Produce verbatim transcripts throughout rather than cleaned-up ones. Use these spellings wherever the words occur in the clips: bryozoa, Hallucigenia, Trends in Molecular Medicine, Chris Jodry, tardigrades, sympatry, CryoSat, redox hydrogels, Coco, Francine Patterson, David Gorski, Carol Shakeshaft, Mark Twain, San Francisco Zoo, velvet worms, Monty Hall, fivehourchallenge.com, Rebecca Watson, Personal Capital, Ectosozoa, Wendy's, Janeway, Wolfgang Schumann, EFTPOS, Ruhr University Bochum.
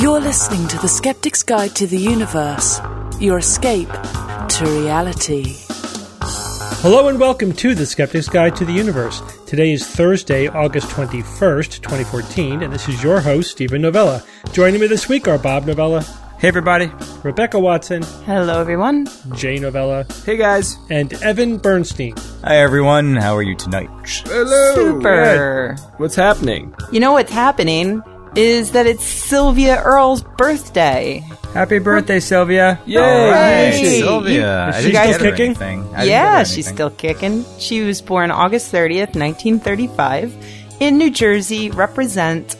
You're listening to The Skeptics Guide to the Universe, your escape to reality. Hello and welcome to The Skeptics Guide to the Universe. Today is Thursday, August twenty-first, twenty fourteen, and this is your host, Stephen Novella. Joining me this week are Bob Novella. Hey, everybody. Rebecca Watson. Hello, everyone. Jay Novella. Hey, guys. And Evan Bernstein. Hi, everyone. How are you tonight? Hello. Super. Hey. What's happening? You know what's happening is that it's Sylvia Earle's birthday. Happy birthday, Sylvia. Yay. Right. Sylvia. Is she still kicking? Yeah, she's still kicking. She was born August thirtieth, nineteen thirty-five in New Jersey, represent.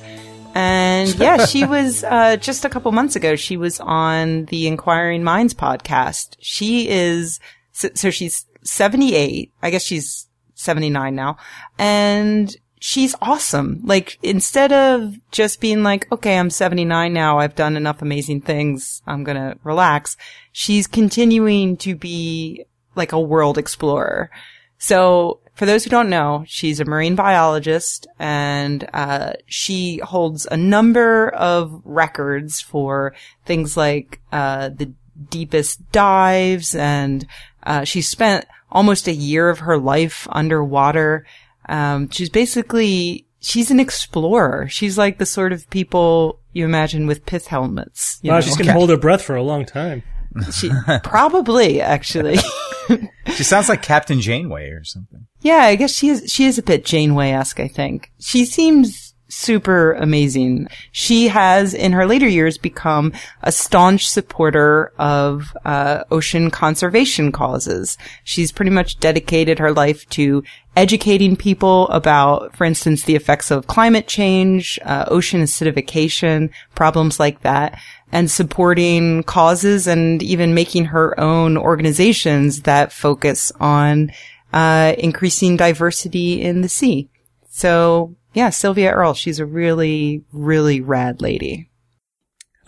And yeah, she was uh, just a couple months ago, she was on the Inquiring Minds podcast. She is, so, so she's seventy-eight. I guess she's seventy-nine now. And she's awesome. Like, instead of just being like, okay, I'm seventy-nine now, I've done enough amazing things, I'm going to relax, she's continuing to be like a world explorer. So for those who don't know, she's a marine biologist, and uh she holds a number of records for things like uh the deepest dives, and uh she spent almost a year of her life underwater. Um, she's basically, she's an explorer. She's like the sort of people you imagine with pith helmets. You wow, know? She's going to okay. hold her breath for a long time. She, probably, actually. She sounds like Captain Janeway or something. Yeah, I guess she is, she is a bit Janeway-esque, I think. She seems super amazing. She has, in her later years, become a staunch supporter of uh, ocean conservation causes. She's pretty much dedicated her life to educating people about, for instance, the effects of climate change, uh, ocean acidification, problems like that, and supporting causes and even making her own organizations that focus on uh, increasing diversity in the sea. So, yeah, Sylvia Earle, she's a really, really rad lady.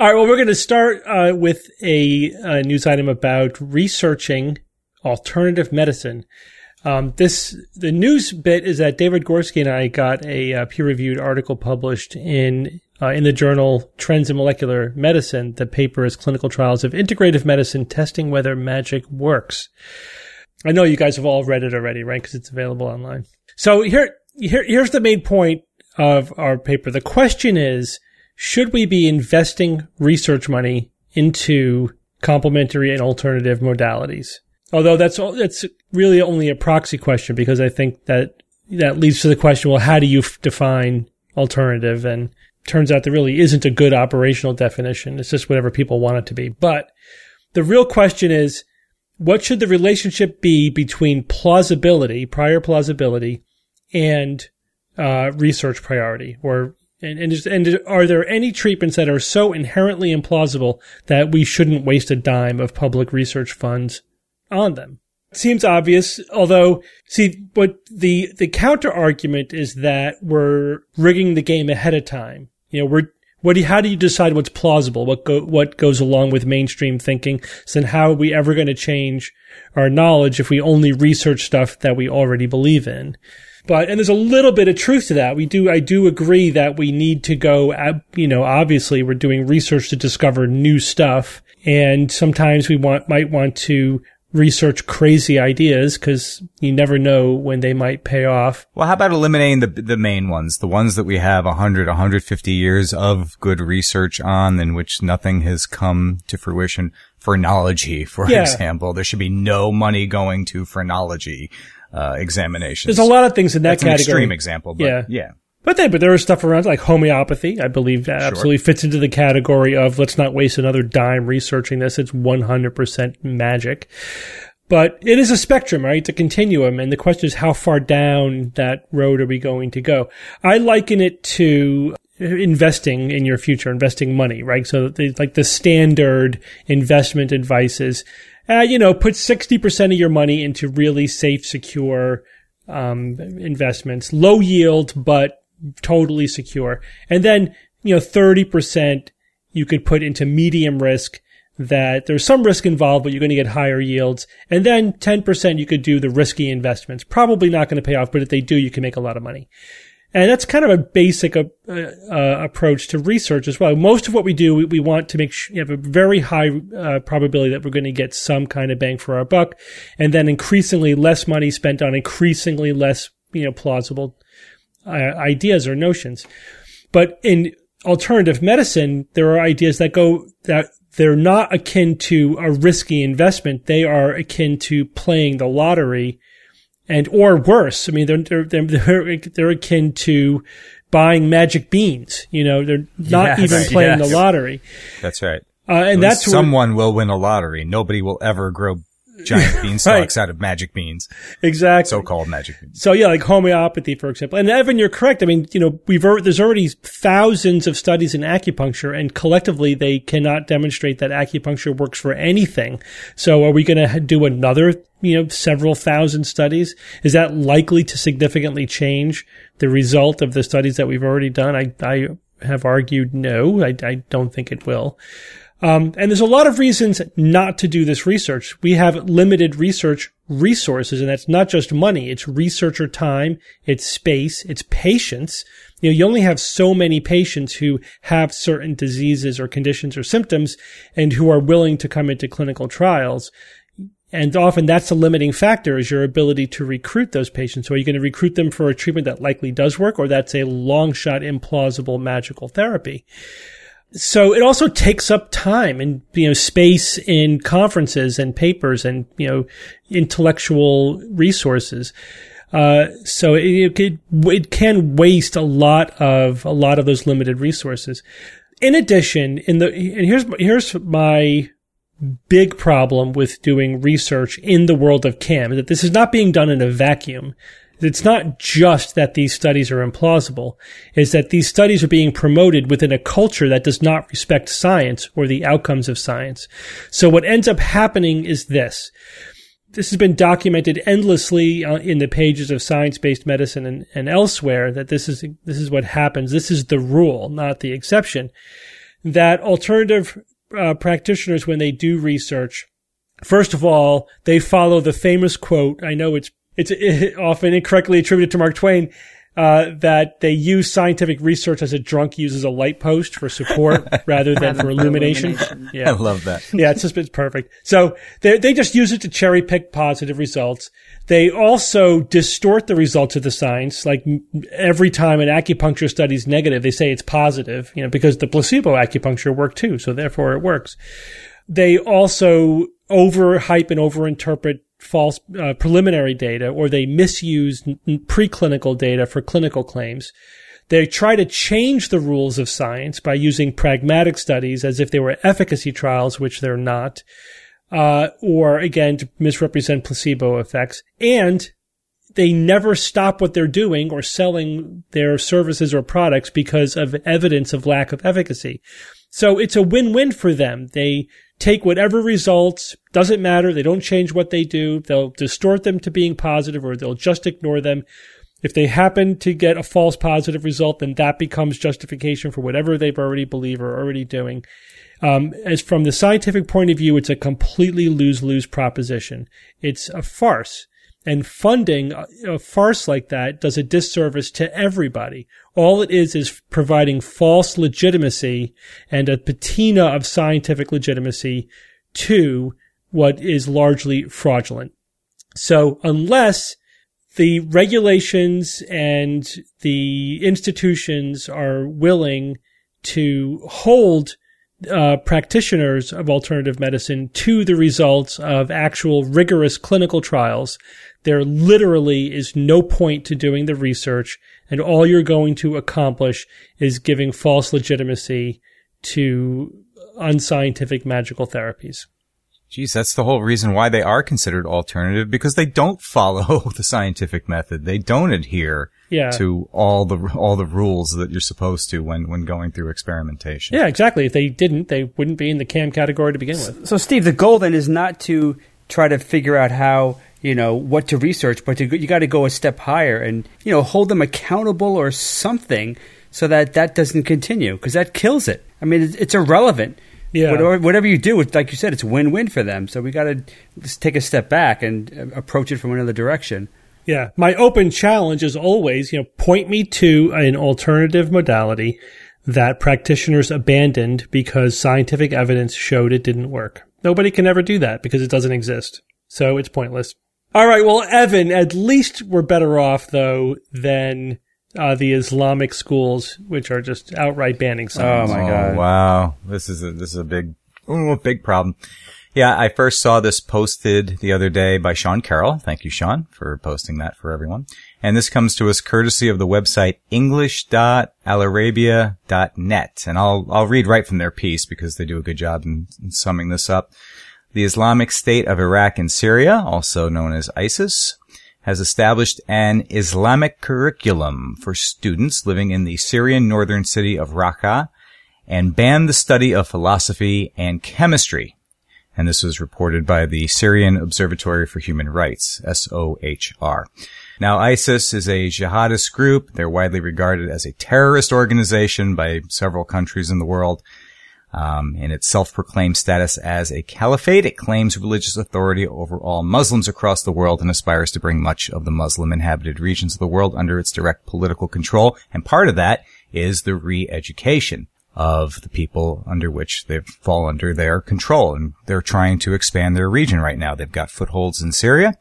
All right, well, we're going to start uh, with a, a news item about researching alternative medicine. Um, this, the news bit is that David Gorski and I got a uh, peer-reviewed article published in, uh, in the journal Trends in Molecular Medicine. The paper is Clinical Trials of Integrative Medicine, Testing Whether Magic Works. I know you guys have all read it already, right? Because it's available online. So here, here, here's the main point of our paper. The question is, should we be investing research money into complementary and alternative modalities? Although that's all, that's really only a proxy question, because I think that that leads to the question, well, how do you f- define alternative? And turns out there really isn't a good operational definition. It's just whatever people want it to be. But the real question is, what should the relationship be between plausibility, prior plausibility, and uh, research priority? Or and, and, just, and are there any treatments that are so inherently implausible that we shouldn't waste a dime of public research funds on them? Seems obvious, although, see, what the, the counter argument is that we're rigging the game ahead of time. You know, we're, what do you, how do you decide what's plausible? What go, what goes along with mainstream thinking? So then how are we ever going to change our knowledge if we only research stuff that we already believe in? But, and there's a little bit of truth to that. We do, I do agree that we need to go, at, you know, obviously we're doing research to discover new stuff. And sometimes we want, might want to research crazy ideas, because you never know when they might pay off. Well, how about eliminating the the main ones, the ones that we have one hundred, one hundred fifty years of good research on in which nothing has come to fruition? Phrenology, for yeah. example. There should be no money going to phrenology uh, examinations. There's a lot of things in that That's category. That's an extreme example, but yeah. yeah. But then, but there is stuff around like homeopathy. I believe that sure. absolutely fits into the category of let's not waste another dime researching this. It's one hundred percent magic. But it is a spectrum, right? It's a continuum. And the question is, how far down that road are we going to go? I liken it to investing in your future, investing money, right? So the, like the standard investment advice is, uh, you know, put sixty percent of your money into really safe, secure, um, investments, low yield, but totally secure. And then, you know, thirty percent you could put into medium risk that there's some risk involved, but you're going to get higher yields. And then ten percent you could do the risky investments. Probably not going to pay off, but if they do, you can make a lot of money. And that's kind of a basic uh, uh, approach to research as well. Most of what we do, we, we want to make sure you have a very high uh, probability that we're going to get some kind of bang for our buck, and then increasingly less money spent on increasingly less, you know, plausible uh, ideas or notions. But in alternative medicine, there are ideas that go that they're not akin to a risky investment. They are akin to playing the lottery. And, or worse, I mean, they're, they're, they're, they're akin to buying magic beans. You know, they're not yes, even right, playing yes. the lottery. That's right. Uh, and that's someone will win a lottery. Nobody will ever grow giant beanstalks right. out of magic beans. Exactly. So-called magic beans. So yeah, like homeopathy, for example. And Evan, you're correct. I mean, you know, we've, there's already thousands of studies in acupuncture, and collectively they cannot demonstrate that acupuncture works for anything. So are we going to do another, you know, several thousand studies? Is that likely to significantly change the result of the studies that we've already done? I, I have argued no. I, I don't think it will. Um, and there's a lot of reasons not to do this research. We have limited research resources, and that's not just money. It's researcher time, it's space, it's patients. You know, you only have so many patients who have certain diseases or conditions or symptoms and who are willing to come into clinical trials. And often that's a limiting factor, is your ability to recruit those patients. So are you going to recruit them for a treatment that likely does work, or that's a long shot, implausible, magical therapy? So it also takes up time and, you know, space in conferences and papers and, you know, intellectual resources. Uh, so it, it, it can waste a lot of, a lot of those limited resources. In addition, in the, and here's, here's my big problem with doing research in the world of C A M, that this is not being done in a vacuum. It's not just that these studies are implausible. It's that these studies are being promoted within a culture that does not respect science or the outcomes of science. So what ends up happening is this. This has been documented endlessly in the pages of Science-Based Medicine and, and elsewhere, that this is, this is what happens. This is the rule, not the exception, that alternative uh, practitioners, when they do research, first of all, they follow the famous quote. I know it's It's often incorrectly attributed to Mark Twain, uh, that they use scientific research as a drunk uses a light post for support rather than for illumination. Yeah. I love that. Yeah, it's just, it's perfect. So they, they just use it to cherry pick positive results. They also distort the results of the science. Like every time an acupuncture study is negative, they say it's positive, you know, because the placebo acupuncture worked too. So therefore it works. They also overhype and overinterpret false uh, preliminary data, or they misuse n- preclinical data for clinical claims. They try to change the rules of science by using pragmatic studies as if they were efficacy trials, which they're not, uh, or again, to misrepresent placebo effects. And they never stop what they're doing or selling their services or products because of evidence of lack of efficacy. So it's a win-win for them. They take whatever results, doesn't matter. They don't change what they do. They'll distort them to being positive, or they'll just ignore them. If they happen to get a false positive result, then that becomes justification for whatever they've already believed or already doing. Um, as from the scientific point of view, it's a completely lose-lose proposition. It's a farce. And funding a farce like that does a disservice to everybody. All it is is providing false legitimacy and a patina of scientific legitimacy to what is largely fraudulent. So unless the regulations and the institutions are willing to hold Uh, practitioners of alternative medicine to the results of actual rigorous clinical trials, there literally is no point to doing the research, and all you're going to accomplish is giving false legitimacy to unscientific magical therapies. Geez, that's the whole reason why they are considered alternative, because they don't follow the scientific method. They don't adhere Yeah. to all the all the rules that you're supposed to when, when going through experimentation. Yeah, exactly. If they didn't, they wouldn't be in the C A M category to begin with. So, Steve, the goal then is not to try to figure out how, you know, what to research, but to, you got to go a step higher and, you know, hold them accountable or something so that that doesn't continue, because that kills it. I mean, it's, it's irrelevant. Yeah. Whatever, whatever you do, like you said, it's win-win for them. So we got to take a step back and approach it from another direction. Yeah. My open challenge is always, you know, point me to an alternative modality that practitioners abandoned because scientific evidence showed it didn't work. Nobody can ever do that because it doesn't exist. So it's pointless. All right. Well, Evan, at least we're better off, though, than uh, the Islamic schools, which are just outright banning science. Oh, my God. Oh, wow. This is a, this is a big, ooh, big problem. Yeah, I first saw this posted the other day by Sean Carroll. Thank you, Sean, for posting that for everyone. And this comes to us courtesy of the website english dot alarabia dot net. And I'll I'll read right from their piece because they do a good job in, in summing this up. The Islamic State of Iraq and Syria, also known as ISIS, has established an Islamic curriculum for students living in the Syrian northern city of Raqqa and banned the study of philosophy and chemistry. And this was reported by the Syrian Observatory for Human Rights, S O H R. Now, ISIS is a jihadist group. They're widely regarded as a terrorist organization by several countries in the world. Um, in its self-proclaimed status as a caliphate, it claims religious authority over all Muslims across the world and aspires to bring much of the Muslim-inhabited regions of the world under its direct political control. And part of that is the re-education of the people under which they fall under their control. And they're trying to expand their region right now. They've got footholds in Syria.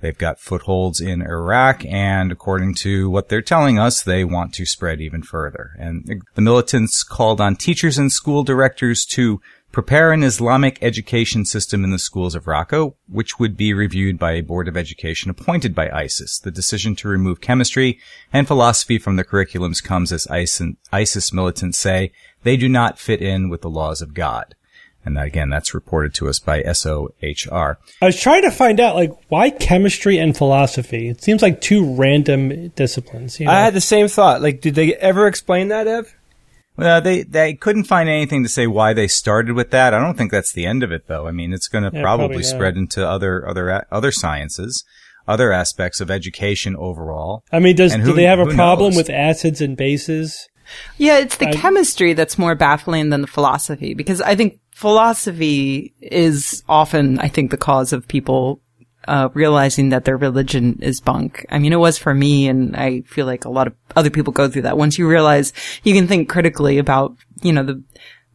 They've got footholds in Iraq. And according to what they're telling us, they want to spread even further. And the militants called on teachers and school directors to prepare an Islamic education system in the schools of Raqqa, which would be reviewed by a board of education appointed by ISIS. The decision to remove chemistry and philosophy from the curriculums comes as ISIS militants say they do not fit in with the laws of God. And again, that's reported to us by S O H R. I was trying to find out, like, why chemistry and philosophy? It seems like two random disciplines. You know? I had the same thought. Like, did they ever explain that, Ev? Well, they, they couldn't find anything to say why they started with that. I don't think that's the end of it, though. I mean, it's going to yeah, probably, probably spread into other, other, other sciences, other aspects of education overall. I mean, does, who, do they have a problem knows? with acids and bases? Yeah, it's the I, chemistry that's more baffling than the philosophy, because I think philosophy is often, I think, the cause of people uh, realizing that their religion is bunk. I mean, it was for me, and I feel like a lot of other people go through that. Once you realize you can think critically about, you know, the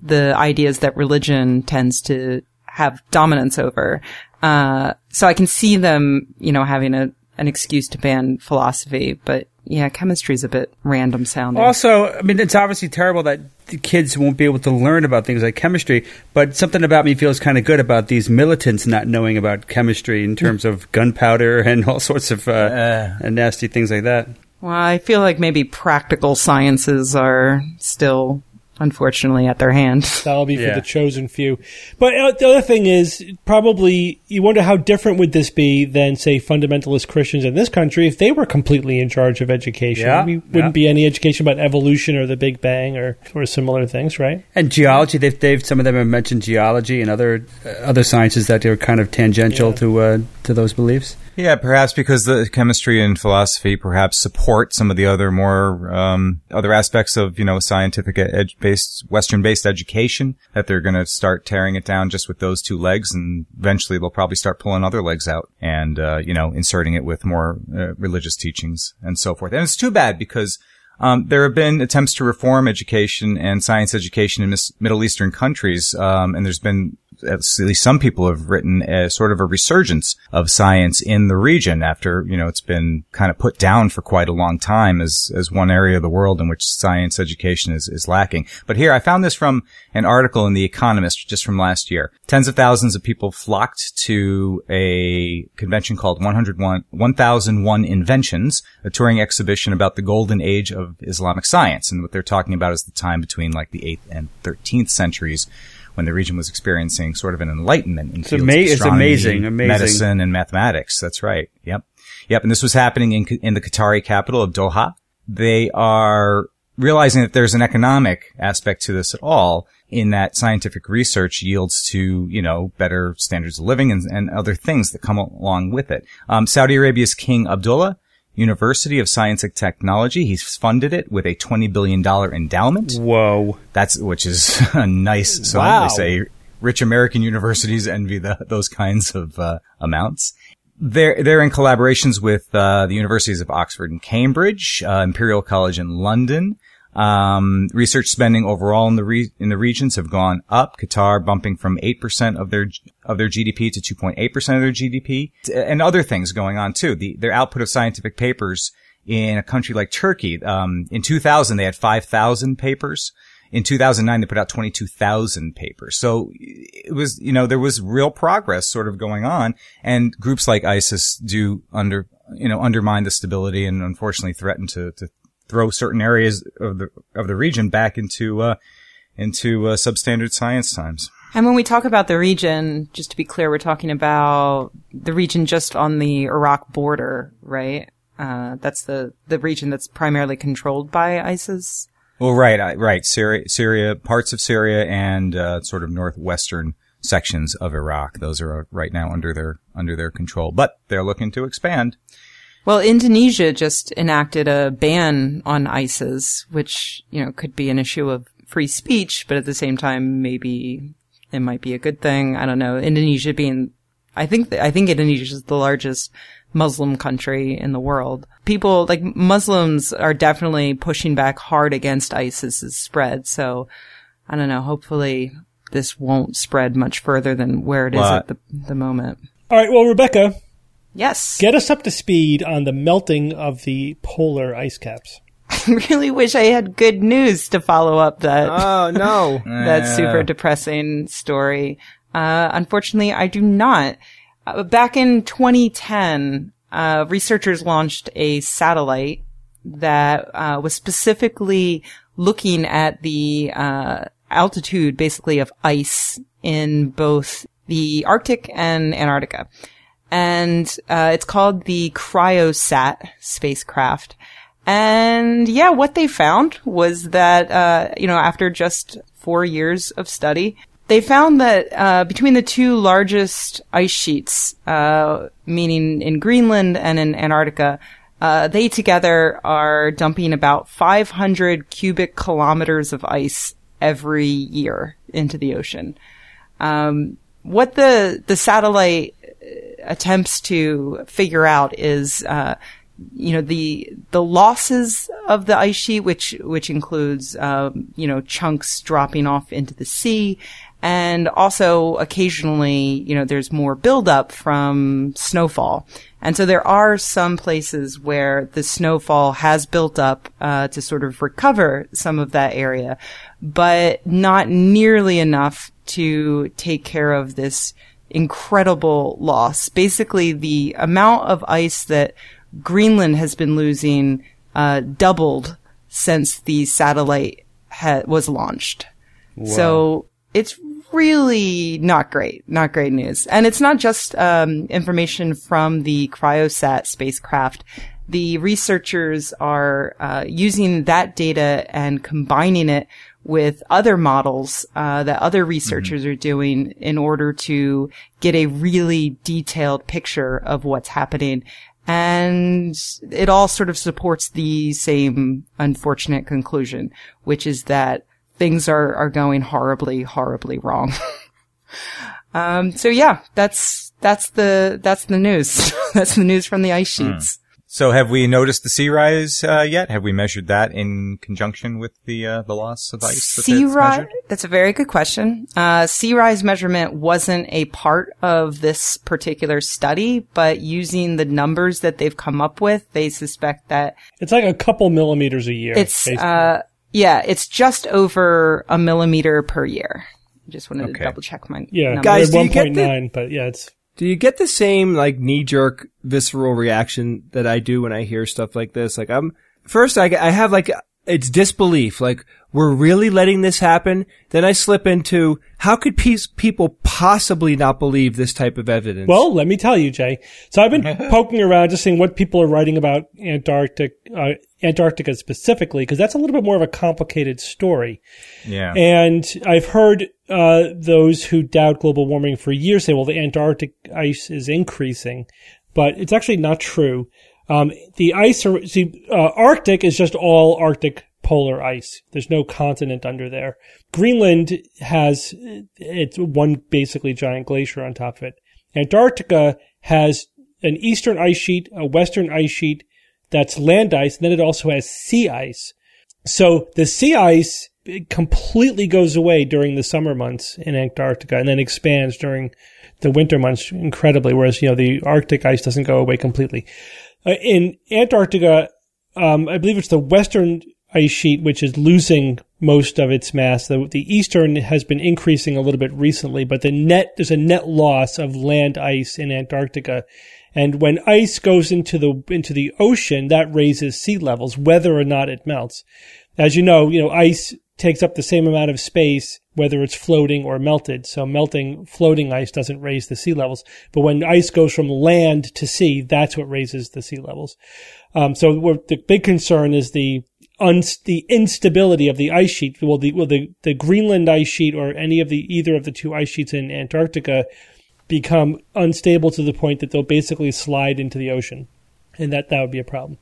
the ideas that religion tends to have dominance over. Uh, so I can see them, you know, having a an excuse to ban philosophy, but yeah, chemistry's a bit random sounding. Also, I mean, it's obviously terrible that the kids won't be able to learn about things like chemistry, but something about me feels kind of good about these militants not knowing about chemistry in terms of gunpowder and all sorts of uh, uh, nasty things like that. Well, I feel like maybe practical sciences are still, unfortunately, at their hand. That'll be for yeah. the chosen few. But uh, the other thing is, probably you wonder how different would this be than, say, fundamentalist Christians in this country if they were completely in charge of education. Yeah, we wouldn't yeah. be any education about evolution or the Big Bang or, or similar things, right? And geology, they've, they've some of them have mentioned geology and other uh, other sciences that are kind of tangential yeah. to uh, to those beliefs. Yeah, perhaps because the chemistry and philosophy perhaps support some of the other more um other aspects of, you know, scientific ed- based Western-based education, that they're going to start tearing it down just with those two legs, and eventually they'll probably start pulling other legs out and uh you know inserting it with more uh, religious teachings and so forth. And it's too bad because um there have been attempts to reform education and science education in mis- Middle Eastern countries, um and there's been at least some people have written a sort of a resurgence of science in the region after, you know, it's been kind of put down for quite a long time as, as one area of the world in which science education is, is lacking. But here, I found this from an article in The Economist just from last year. Tens of thousands of people flocked to a convention called one thousand one Inventions, a touring exhibition about the golden age of Islamic science. And what they're talking about is the time between like the eighth and thirteenth centuries, when the region was experiencing sort of an enlightenment in fields of astronomy, it's amazing, amazing. medicine, and mathematics. That's right. Yep. Yep. And this was happening in in the Qatari capital of Doha. They are realizing that there's an economic aspect to this at all, in that scientific research yields to, you know, better standards of living and, and other things that come along with it. Um, Saudi Arabia's King Abdullah University of Science and Technology, he's funded it with a twenty billion dollars endowment. Whoa. That's, which is a nice, so wow. they say rich American universities envy the, those kinds of uh, amounts. They're, they're in collaborations with uh, the Universities of Oxford and Cambridge, uh, Imperial College in London. Um, research spending overall in the re- in the regions have gone up. Qatar bumping from eight percent of their of their G D P to two point eight percent of their G D P, and other things going on too. The their output of scientific papers in a country like Turkey, um, in two thousand they had five thousand papers. In two thousand nine, they put out twenty-two thousand papers. So it was, you know, there was real progress sort of going on. And groups like ISIS do under, you know, undermine the stability and unfortunately threaten to, to throw certain areas of the, of the region back into, uh, into, uh, substandard science times. And when we talk about the region, just to be clear, we're talking about the region just on the Iraq border, right? Uh, that's the, the region that's primarily controlled by ISIS. Well, right, right. Syria, Syria, parts of Syria, and uh, sort of northwestern sections of Iraq. Those are right now under their under their control, but they're looking to expand. Well, Indonesia just enacted a ban on ISIS, which, you know, could be an issue of free speech, but at the same time, maybe it might be a good thing. I don't know. Indonesia being, I think, I think Indonesia is the largest Muslim country in the world. People like Muslims are definitely pushing back hard against ISIS's spread. So I don't know. Hopefully this won't spread much further than where it is uh, at the, the moment. All right. Well, Rebecca. Yes. Get us up to speed on the melting of the polar ice caps. I really wish I had good news to follow up that. Oh, no. that yeah. super depressing story. Uh, unfortunately, I do not. Uh, back in twenty ten, uh, researchers launched a satellite that uh, was specifically looking at the uh, altitude, basically, of ice in both the Arctic and Antarctica. And uh, it's called the CryoSat spacecraft. And, yeah, what they found was that, uh, you know, after just four years of study, they found that uh between the two largest ice sheets, uh meaning in Greenland and in Antarctica, uh they together are dumping about five hundred cubic kilometers of ice every year into the ocean. Um what the the satellite attempts to figure out is uh you know, the, the losses of the ice sheet, which, which includes, um, you know, chunks dropping off into the sea. And also occasionally, you know, there's more buildup from snowfall. And so there are some places where the snowfall has built up, uh, to sort of recover some of that area, but not nearly enough to take care of this incredible loss. Basically, the amount of ice that Greenland has been losing uh doubled since the satellite ha- was launched. Wow. So it's really not great, not great news. And it's not just um information from the CryoSat spacecraft. The researchers are uh using that data and combining it with other models uh that other researchers mm-hmm. are doing in order to get a really detailed picture of what's happening. And it all sort of supports the same unfortunate conclusion, which is that things are, are going horribly, horribly wrong. um, so yeah, that's, that's the, that's the news. That's the news from the ice sheets. Mm. So have we noticed the sea rise, uh, yet? Have we measured that in conjunction with the, uh, the loss of ice? Sea rise? That's a very good question. Uh, sea rise measurement wasn't a part of this particular study, but using the numbers that they've come up with, they suspect that it's like a couple millimeters a year. It's, basically. uh, yeah, it's just over a millimeter per year. I just wanted okay. to double check my Yeah, numbers. Guys, one point nine, but yeah, it's. Do you get the same, like, knee-jerk visceral reaction that I do when I hear stuff like this? Like, I'm, first I, I have, like, it's disbelief. Like, we're really letting this happen? Then I slip into, how could pe- people possibly not believe this type of evidence? Well, let me tell you, Jay. So I've been poking around just seeing what people are writing about Antarctic, uh, Antarctica specifically, because that's a little bit more of a complicated story. Yeah. And I've heard uh those who doubt global warming for years say, well, the Antarctic ice is increasing, but it's actually not true. Um the ice, are, see, uh, Arctic is just all Arctic polar ice. There's no continent under there. Greenland has it's one basically giant glacier on top of it. Antarctica has an eastern ice sheet, a western ice sheet, that's land ice, and then it also has sea ice. So the sea ice completely goes away during the summer months in Antarctica and then expands during the winter months incredibly, whereas, you know, the Arctic ice doesn't go away completely. Uh, in Antarctica, um, I believe it's the western ice sheet which is losing most of its mass. The, the eastern has been increasing a little bit recently, but the net, there's a net loss of land ice in Antarctica. And when ice goes into the, into the ocean, that raises sea levels, whether or not it melts. As you know, you know, ice takes up the same amount of space, whether it's floating or melted. So melting, floating ice doesn't raise the sea levels. But when ice goes from land to sea, that's what raises the sea levels. Um, so what the big concern is the, un- the instability of the ice sheet. Well, the, well, the, the Greenland ice sheet or any of the, either of the two ice sheets in Antarctica become unstable to the point that they'll basically slide into the ocean, and that, that would be a problem.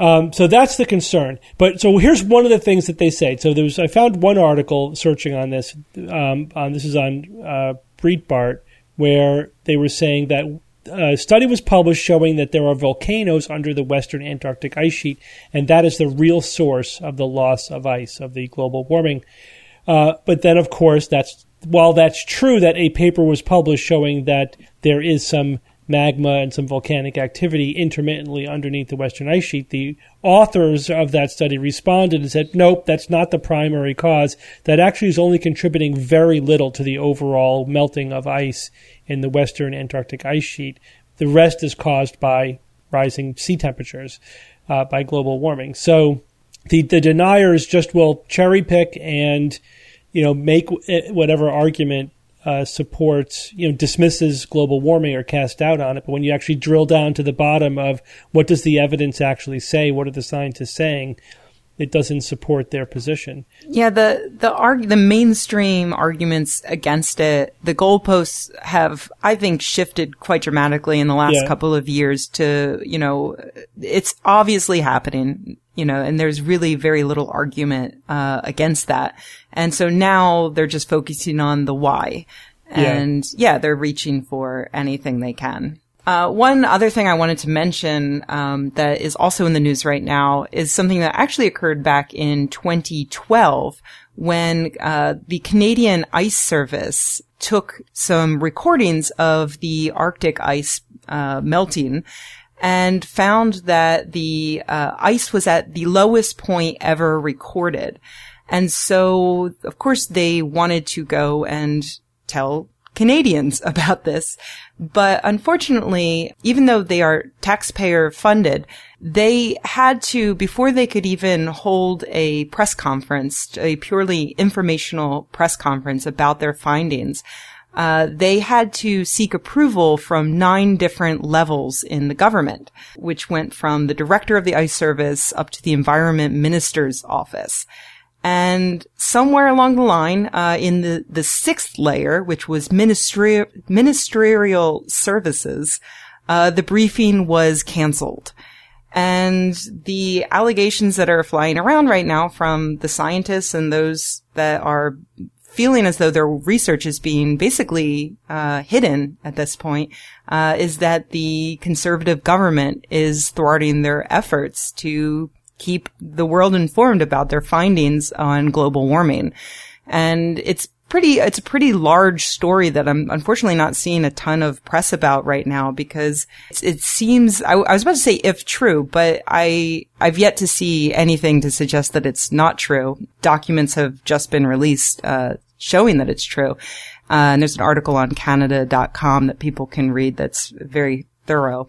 Um, so that's the concern. But so here's one of the things that they say. So there was, I found one article searching on this. Um, on, this is on uh, Breitbart, where they were saying that a study was published showing that there are volcanoes under the western Antarctic ice sheet, and that is the real source of the loss of ice, of the global warming. Uh, but then, of course, that's While that's true that a paper was published showing that there is some magma and some volcanic activity intermittently underneath the western ice sheet, the authors of that study responded and said, nope, that's not the primary cause. That actually is only contributing very little to the overall melting of ice in the western Antarctic ice sheet. The rest is caused by rising sea temperatures, uh, by global warming. So the, the deniers just will cherry pick and you know, make whatever argument uh, supports, you know, dismisses global warming or cast doubt on it. But when you actually drill down to the bottom of what does the evidence actually say, what are the scientists saying, it doesn't support their position. Yeah, the the arg- the mainstream arguments against it, the goalposts have, I think, shifted quite dramatically in the last yeah. couple of years to, you know, it's obviously happening. You know, and there's really very little argument uh against that. And so now they're just focusing on the why. And yeah, yeah they're reaching for anything they can. Uh one other thing I wanted to mention um that is also in the news right now is something that actually occurred back in twenty twelve when uh the Canadian Ice Service took some recordings of the Arctic ice uh melting and found that the uh, ice was at the lowest point ever recorded. And so, of course, they wanted to go and tell Canadians about this. But unfortunately, even though they are taxpayer funded, they had to, before they could even hold a press conference, a purely informational press conference about their findings, Uh, they had to seek approval from nine different levels in the government, which went from the director of the ice service up to the environment minister's office. And somewhere along the line, uh, in the, the sixth layer, which was ministry, ministerial services, uh, the briefing was canceled. And the allegations that are flying around right now from the scientists and those that are feeling as though their research is being basically uh hidden at this point, uh is that the conservative government is thwarting their efforts to keep the world informed about their findings on global warming. And it's pretty, it's a pretty large story that I'm unfortunately not seeing a ton of press about right now because it's, it seems, I, I was about to say if true, but I, I've yet to see anything to suggest that it's not true. Documents have just been released, uh, showing that it's true. Uh, and there's an article on Canada dot com that people can read that's very thorough.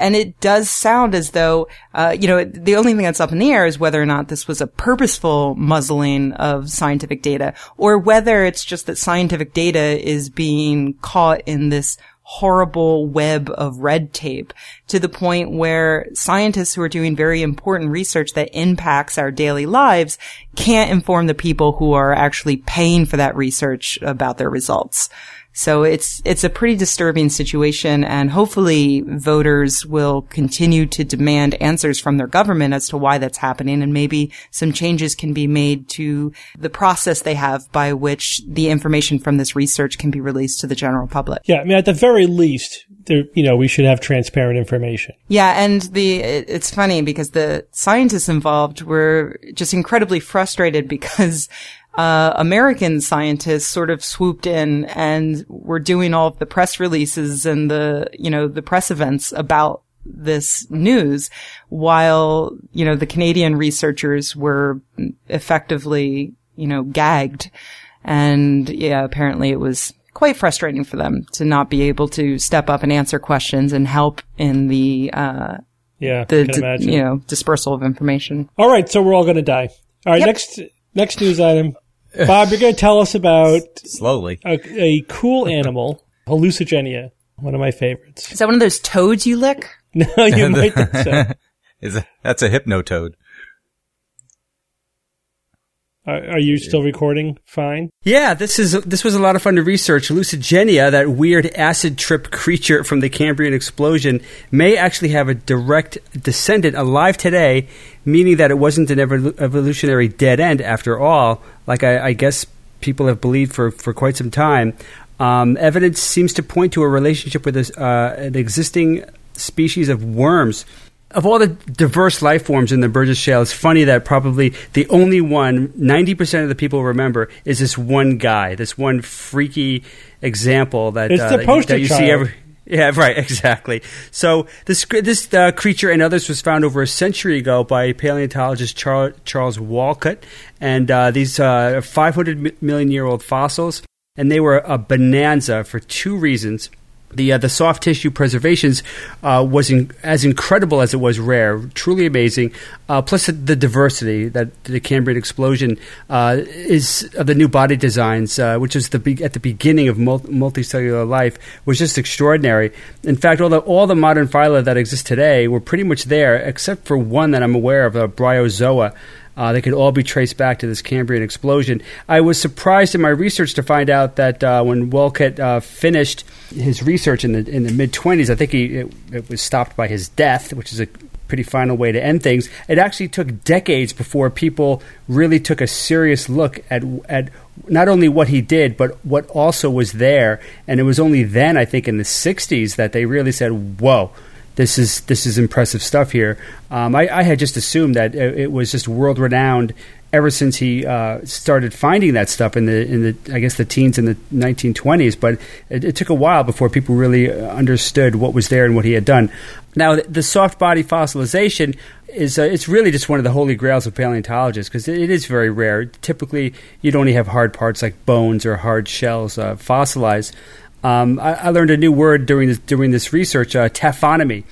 And it does sound as though, uh, you know, the only thing that's up in the air is whether or not this was a purposeful muzzling of scientific data or whether it's just that scientific data is being caught in this horrible web of red tape to the point where scientists who are doing very important research that impacts our daily lives can't inform the people who are actually paying for that research about their results. So it's, it's a pretty disturbing situation, and hopefully voters will continue to demand answers from their government as to why that's happening, and maybe some changes can be made to the process they have by which the information from this research can be released to the general public. Yeah, I mean, at the very least, there, you know, we should have transparent information. Yeah. And the, it, it's funny because the scientists involved were just incredibly frustrated because, uh, American scientists sort of swooped in and were doing all of the press releases and the, you know, the press events about this news, while, you know, the Canadian researchers were effectively, you know, gagged. And yeah, apparently it was quite frustrating for them to not be able to step up and answer questions and help in the, uh, yeah, the, di- you know, dispersal of information. All right. So we're all going to die. All right. Yep. Next, next news item. Bob, you're going to tell us about slowly a, a cool animal, Hallucigenia. One of my favorites. Is that one of those toads you lick? No, you might think so. Is that, that's a hypnotoad. Are, are you still recording? Fine. Yeah, this is this was a lot of fun to research. Hallucigenia, that weird acid trip creature from the Cambrian explosion, may actually have a direct descendant alive today, meaning that it wasn't an evol- evolutionary dead end after all, like I, I guess people have believed for, for quite some time. Um, evidence seems to point to a relationship with a, uh, an existing species of worms. Of all the diverse life forms in the Burgess Shale, it's funny that probably the only one, ninety percent of the people remember, is this one guy, this one freaky example that, it's uh, the poster that you, that you see every. Yeah, right, exactly. So this this uh, creature and others was found over a century ago by paleontologist Char- Charles Walcott, and uh, these uh, five hundred million year old fossils. And they were a bonanza for two reasons. The uh, the soft tissue preservations uh, was in, as incredible as it was rare, truly amazing. Uh, plus the, the diversity that the Cambrian explosion uh, is of the new body designs, uh, which is the be- at the beginning of multi- multicellular life, was just extraordinary. In fact, all the all the modern phyla that exist today were pretty much there, except for one that I'm aware of, a bryozoa. Uh, they could all be traced back to this Cambrian explosion. I was surprised in my research to find out that uh, when Walcott uh, finished his research in the in the mid-twenties, I think he it, it was stopped by his death, which is a pretty final way to end things. It actually took decades before people really took a serious look at at not only what he did, but what also was there. And it was only then, I think, in the sixties that they really said, whoa. This is this is impressive stuff here. Um, I, I had just assumed that it, it was just world renowned ever since he uh, started finding that stuff in the in the I guess the teens in the nineteen twenties. But it, it took a while before people really understood what was there and what he had done. Now the soft body fossilization is uh, it's really just one of the holy grails of paleontologists because it, it is very rare. Typically, you'd only have hard parts like bones or hard shells uh, fossilized. Um, I, I learned a new word during this, during this research, uh, taphonomy.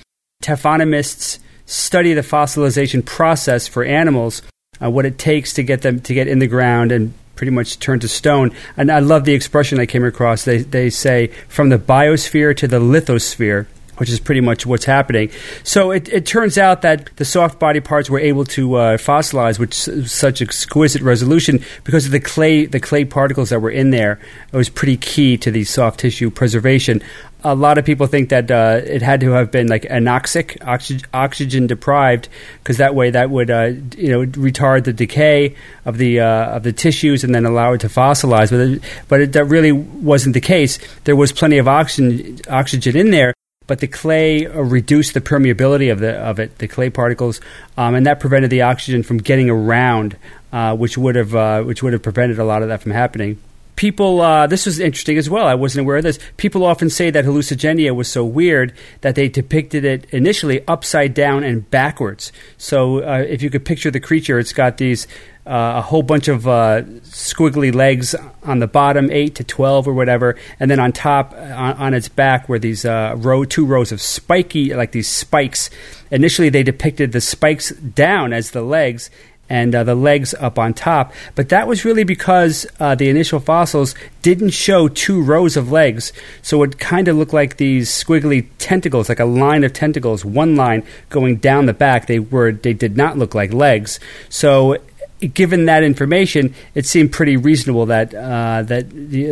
Taphonomists study the fossilization process for animals, uh, what it takes to get them to get in the ground and pretty much turn to stone. And I love the expression I came across. They they say from the biosphere to the lithosphere, which is pretty much what's happening. So it, it turns out that the soft body parts were able to uh, fossilize with s- such exquisite resolution because of the clay, the clay particles that were in there. It was pretty key to the soft tissue preservation. A lot of people think that uh, it had to have been like anoxic, oxy- oxygen deprived, because that way that would uh, you know retard the decay of the uh, of the tissues and then allow it to fossilize. But it, but it, that really wasn't the case. There was plenty of oxygen oxygen in there. But the clay reduced the permeability of the of it, the clay particles, um, and that prevented the oxygen from getting around, uh, which would have uh, which would have prevented a lot of that from happening. People, uh, this was interesting as well. I wasn't aware of this. People often say that Hallucigenia was so weird that they depicted it initially upside down and backwards. So uh, if you could picture the creature, it's got these uh, a whole bunch of uh, squiggly legs on the bottom, eight to twelve or whatever, and then on top, on, on its back, were these uh, row two rows of spiky, like these spikes. Initially, they depicted the spikes down as the legs, and uh, the legs up on top. But that was really because uh, the initial fossils didn't show two rows of legs, so it kind of looked like these squiggly tentacles, like a line of tentacles, one line going down the back. They were they did not look like legs. So given that information, it seemed pretty reasonable that uh, that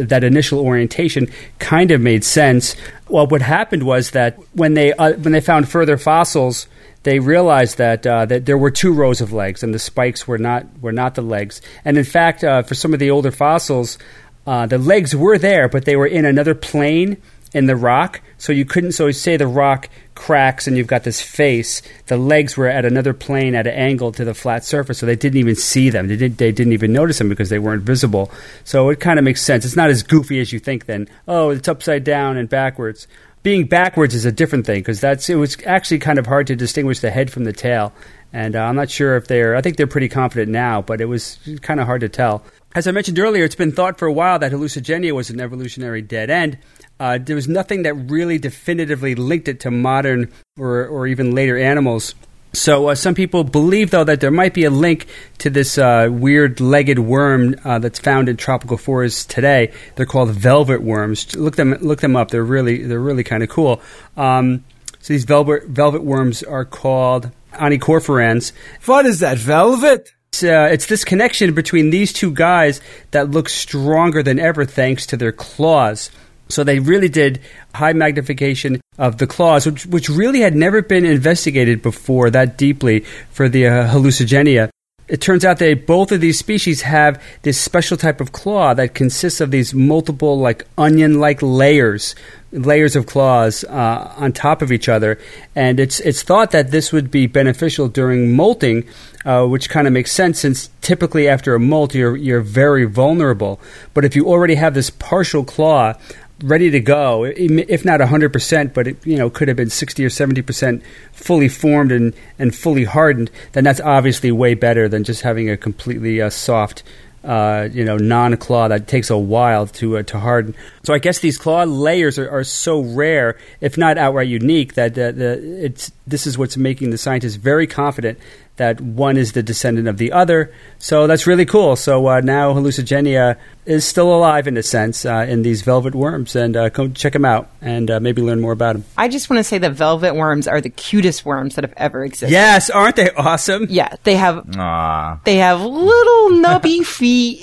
that initial orientation kind of made sense. Well, what happened was that when they uh, when they found further fossils, they realized that uh, that there were two rows of legs, and the spikes were not were not the legs. And in fact, uh, for some of the older fossils, uh, the legs were there, but they were in another plane, in the rock. So you couldn't, so say the rock cracks and you've got this face, the legs were at another plane at an angle to the flat surface, so they didn't even see them. They, did, they didn't even notice them because they weren't visible. So it kind of makes sense. It's not as goofy as you think then. Oh, it's upside down and backwards. Being backwards is a different thing because that's it was actually kind of hard to distinguish the head from the tail. And uh, I'm not sure if they're – I think they're pretty confident now, but it was kind of hard to tell. As I mentioned earlier, it's been thought for a while that Hallucigenia was an evolutionary dead end. Uh, there was nothing that really definitively linked it to modern or, or even later animals. So uh, some people believe, though, that there might be a link to this uh, weird-legged worm uh, that's found in tropical forests today. They're called velvet worms. Look them look them up. They're really they're really kind of cool. Um, so these velvet velvet worms are called anicorphorans. What is that, velvet? It's, uh, it's this connection between these two guys that looks stronger than ever thanks to their claws. So they really did high magnification of the claws, which, which really had never been investigated before that deeply for the uh, Hallucigenia. It turns out that both of these species have this special type of claw that consists of these multiple, like, onion-like layers, layers of claws uh, on top of each other. And it's it's thought that this would be beneficial during molting, uh, which kind of makes sense since typically after a molt, you're you're very vulnerable. But if you already have this partial claw ready to go, if not one hundred percent, but it, you know, could have been sixty or seventy percent fully formed and, and fully hardened, then that's obviously way better than just having a completely uh, soft, uh, you know, non-claw that takes a while to uh, to harden. So I guess these claw layers are, are so rare, if not outright unique, that uh, the, it's this is what's making the scientists very confident that one is the descendant of the other. So that's really cool. So uh, now Hallucigenia is still alive in a sense uh, in these velvet worms. And uh, go check them out and uh, maybe learn more about them. I just want to say the velvet worms are the cutest worms that have ever existed. Yes, aren't they awesome? Yeah, they have, aww, they have little nubby feet.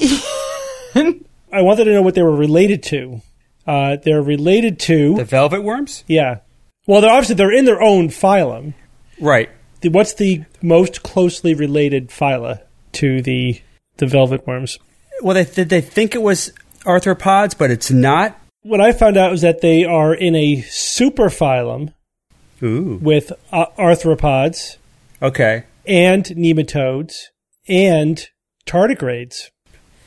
I wanted to know what they were related to. Uh, they're related to... The velvet worms? Yeah. Well, they're obviously, they're in their own phylum. Right. What's the most closely related phyla to the the velvet worms? Well, they th- they think it was arthropods, but it's not. What I found out was that they are in a superphylum with uh, arthropods, okay, and nematodes and tardigrades.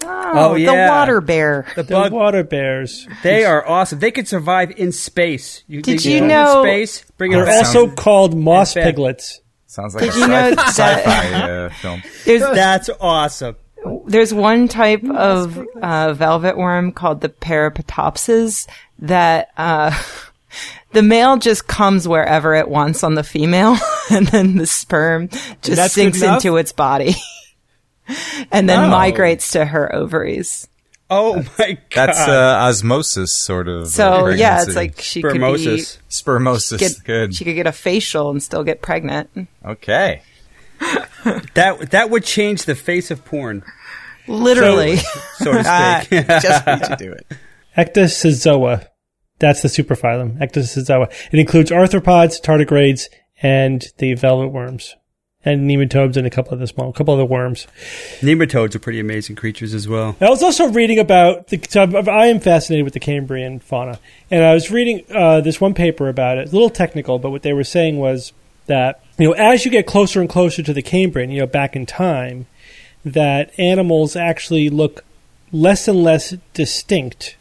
Oh, oh yeah. The water bear. The, bug, the water bears. They are awesome. They could survive in space. You, Did you know? Space, bring they're it also sounds, called moss piglets. Sounds like Did a you sci- know that, sci-fi uh, film. That's awesome. There's one type of uh, velvet worm called the Parapetopsis that uh, the male just comes wherever it wants on the female, and then the sperm just sinks into its body and then oh. migrates to her ovaries. Oh, that's, my God. That's uh, osmosis sort of So, uh, yeah, it's like she Spermosis. could be... Spermosis. Get, Good. She could get a facial and still get pregnant. Okay. that that would change the face of porn. Literally. So, so to speak. Uh, just need to do it. Ectosozoa. That's the superphylum. Ectosozoa. It includes arthropods, tardigrades, and the velvet worms. And nematodes and a couple of the small, a couple of the worms. Nematodes are pretty amazing creatures as well. I was also reading about, the, so I am fascinated with the Cambrian fauna. And I was reading uh, this one paper about it, a little technical, but what they were saying was that, you know, as you get closer and closer to the Cambrian, you know, back in time, that animals actually look less and less distinct.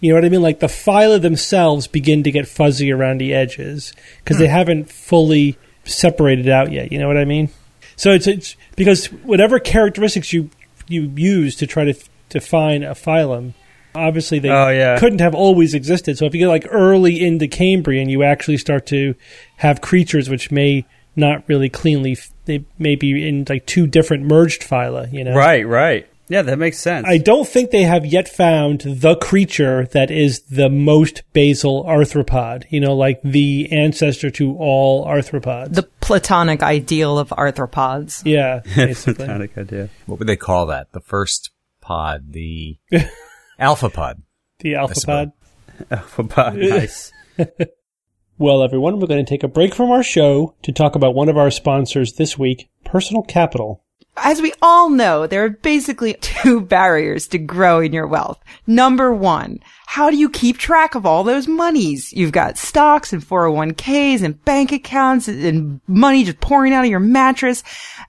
You know what I mean? Like the phyla themselves begin to get fuzzy around the edges because they haven't fully separated out yet, you know what I mean? So it's, it's because whatever characteristics you you use to try to f- define a phylum, obviously they oh, yeah. couldn't have always existed. So if you get like early into Cambrian, you actually start to have creatures which may not really cleanly f- they may be in like two different merged phyla, you know? Right, right. Yeah, that makes sense. I don't think they have yet found the creature that is the most basal arthropod, you know, like the ancestor to all arthropods. The platonic ideal of arthropods. Yeah, basically. Platonic idea. What would they call that? The first pod, the alpha pod. The alpha pod. Alpha pod, nice. Well, everyone, we're going to take a break from our show to talk about one of our sponsors this week, Personal Capital. As we all know, there are basically two barriers to growing your wealth. Number one, how do you keep track of all those monies? You've got stocks and four oh one k's and bank accounts and money just pouring out of your mattress.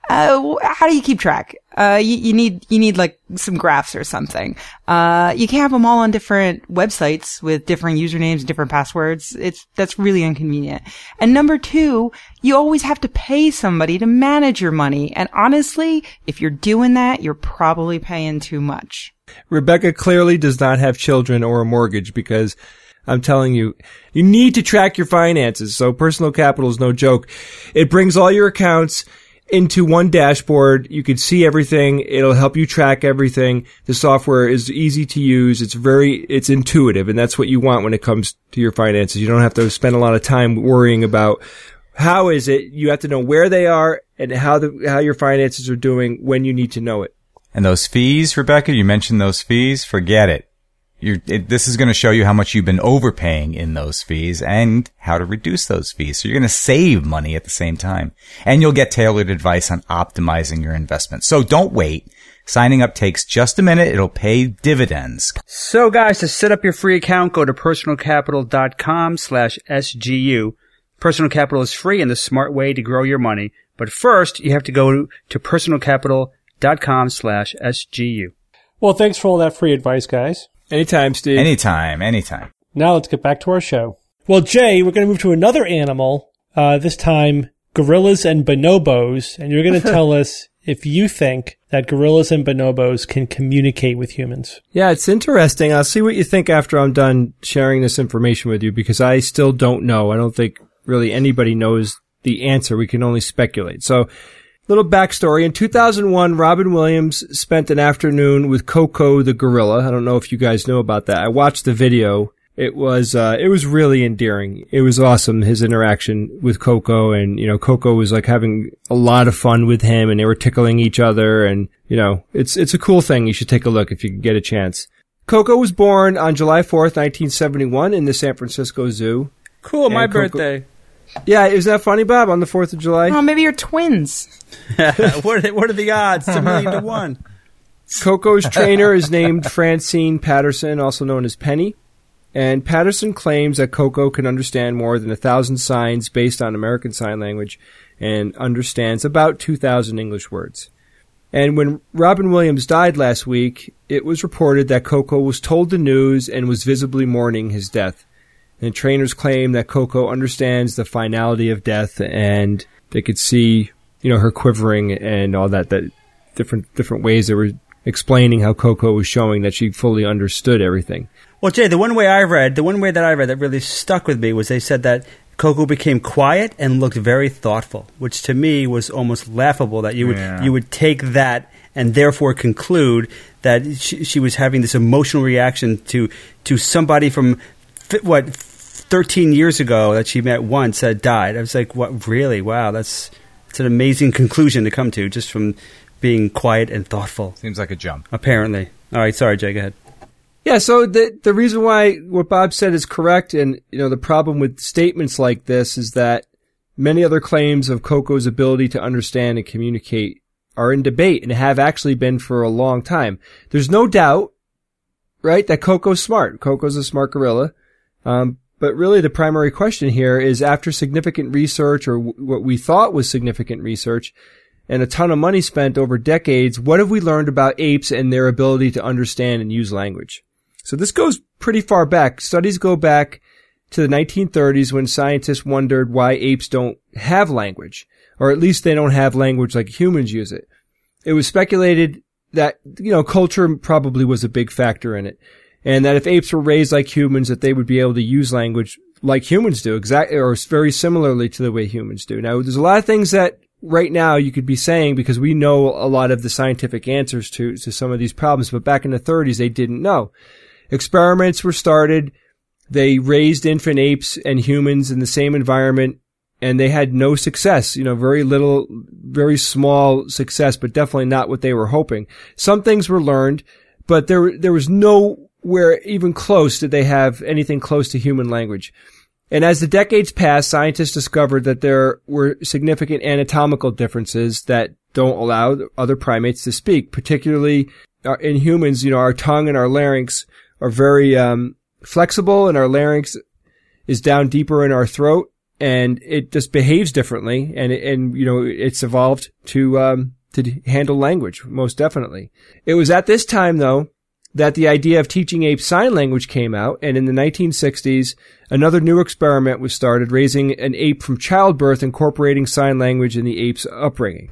Uh, how do you keep track? Uh, you, you need, you need like some graphs or something. Uh, you can't have them all on different websites with different usernames and different passwords. It's, that's really inconvenient. And number two, you always have to pay somebody to manage your money. And honestly, if you're doing that, you're probably paying too much. Rebecca clearly does not have children or a mortgage because I'm telling you, you need to track your finances. So Personal Capital is no joke. It brings all your accounts into one dashboard. You can see everything. It'll help you track everything. The software is easy to use. It's very, it's intuitive. And that's what you want when it comes to your finances. You don't have to spend a lot of time worrying about how is it. You have to know where they are and how the, how your finances are doing when you need to know it. And those fees, Rebecca, you mentioned those fees. Forget it. You're, it this is going to show you how much you've been overpaying in those fees and how to reduce those fees. So you're going to save money at the same time. And you'll get tailored advice on optimizing your investment. So don't wait. Signing up takes just a minute. It'll pay dividends. So, guys, to set up your free account, go to personalcapital.com slash SGU. Personal Capital is free and the smart way to grow your money. But first, you have to go to personalcapital.com slash SGU. Well, thanks for all that free advice, guys. Anytime, Steve. Anytime, anytime. Now let's get back to our show. Well, Jay, we're going to move to another animal, uh, this time gorillas and bonobos, and you're going to tell us if you think that gorillas and bonobos can communicate with humans. Yeah, it's interesting. I'll see what you think after I'm done sharing this information with you, because I still don't know. I don't think really anybody knows the answer. We can only speculate. So, little backstory. In two thousand one, Robin Williams spent an afternoon with Coco the gorilla. I don't know if you guys know about that. I watched the video. It was, uh, it was really endearing. It was awesome, his interaction with Coco. And, you know, Coco was like having a lot of fun with him and they were tickling each other. And, you know, it's, it's a cool thing. You should take a look if you get a chance. Coco was born on July fourth, nineteen seventy-one in the San Francisco Zoo. Cool. And my Coco- birthday. Yeah, is that funny, Bob, on the fourth of July? Oh, maybe you're twins. what, are, what are the odds? It's a million to one. Coco's trainer is named Francine Patterson, also known as Penny. And Patterson claims that Coco can understand more than a thousand signs based on American Sign Language and understands about two thousand English words. And when Robin Williams died last week, it was reported that Coco was told the news and was visibly mourning his death. And trainers claim that Coco understands the finality of death and they could see, you know, her quivering and all that, that different, different ways they were explaining how Coco was showing that she fully understood everything. Well, Jay, the one way I read, the one way that I read that really stuck with me was they said that Coco became quiet and looked very thoughtful, which to me was almost laughable that you would, yeah. you would take that and therefore conclude that she, she was having this emotional reaction to, to somebody from, what, thirteen years ago that she met once that died. I was like, what, really? Wow, that's, that's an amazing conclusion to come to just from being quiet and thoughtful. Seems like a jump. Apparently. All right, sorry, Jay, go ahead. Yeah, so the the reason why what Bob said is correct and, you know, the problem with statements like this is that many other claims of Coco's ability to understand and communicate are in debate and have actually been for a long time. There's no doubt, right, that Coco's smart. Coco's a smart gorilla. Um, but really the primary question here is after significant research or w- what we thought was significant research and a ton of money spent over decades, what have we learned about apes and their ability to understand and use language? So this goes pretty far back. Studies go back to the nineteen thirties when scientists wondered why apes don't have language, or at least they don't have language like humans use it. It was speculated that, you know, culture probably was a big factor in it. And that if apes were raised like humans, that they would be able to use language like humans do, exactly, or very similarly to the way humans do. Now, there's a lot of things that right now you could be saying because we know a lot of the scientific answers to, to some of these problems. But back in the thirties, they didn't know. Experiments were started. They raised infant apes and humans in the same environment, and they had no success, you know, very little, very small success, but definitely not what they were hoping. Some things were learned, but there, there was no where even close did they have anything close to human language. And as the decades passed, scientists discovered that there were significant anatomical differences that don't allow other primates to speak. Particularly in humans, you know, our tongue and our larynx are very um, flexible, and our larynx is down deeper in our throat, and it just behaves differently. And, and you know, it's evolved to um, to handle language, most definitely. It was at this time, though, that the idea of teaching apes sign language came out, and in the nineteen sixties, another new experiment was started, raising an ape from childbirth, incorporating sign language in the ape's upbringing.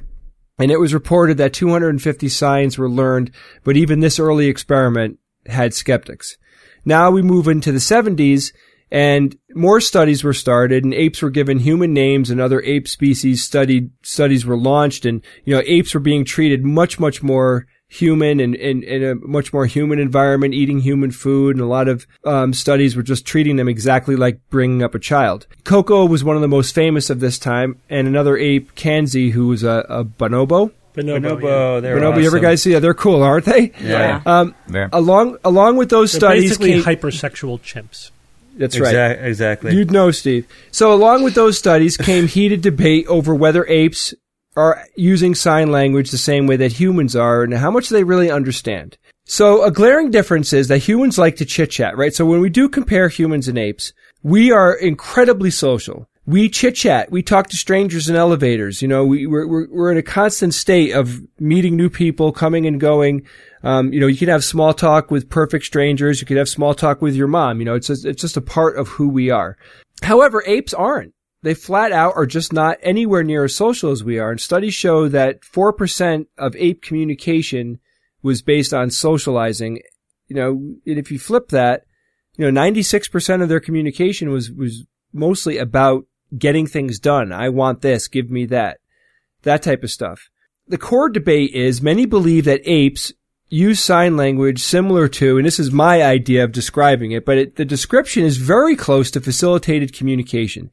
And it was reported that two hundred fifty signs were learned, but even this early experiment had skeptics. Now we move into the seventies, and more studies were started, and apes were given human names, and other ape species studied, studies were launched, and, you know, apes were being treated much, much more human and in a much more human environment, eating human food, and a lot of um, studies were just treating them exactly like bringing up a child. Coco was one of the most famous of this time, and another ape, Kanzi, who was a, a bonobo. Bonobo, bonobo yeah. they're bonobo. Awesome. You ever guys see? Yeah, they're cool, aren't they? Yeah. yeah. Um, yeah. Along along with those they're studies, basically came, hypersexual chimps. That's right. Exactly, exactly. You'd know, Steve. So along with those studies came heated debate over whether apes are using sign language the same way that humans are, and how much they really understand. So a glaring difference is that humans like to chit-chat, right? So when we do compare humans and apes, we are incredibly social. We chit-chat. We talk to strangers in elevators. You know, we, we're, we're, we're in a constant state of meeting new people, coming and going. Um, you know, you can have small talk with perfect strangers. You could have small talk with your mom. You know, it's just, it's just a part of who we are. However, apes aren't. They flat out are just not anywhere near as social as we are. And studies show that four percent of ape communication was based on socializing. You know, and if you flip that, you know, ninety-six percent of their communication was, was mostly about getting things done. I want this, give me that, that type of stuff. The core debate is many believe that apes use sign language similar to, and this is my idea of describing it, but it, the description is very close to facilitated communication.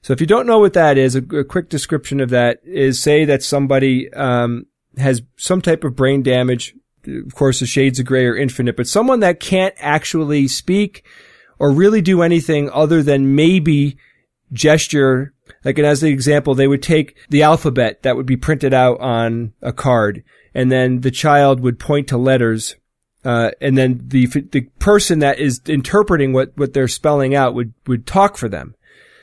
So if you don't know what that is, a, a quick description of that is, say that somebody um has some type of brain damage. Of course, the shades of gray are infinite, but someone that can't actually speak or really do anything other than maybe gesture. Like, and as the example, they would take the alphabet that would be printed out on a card, and then the child would point to letters. Uh, and then the the person that is interpreting what, what they're spelling out would, would talk for them.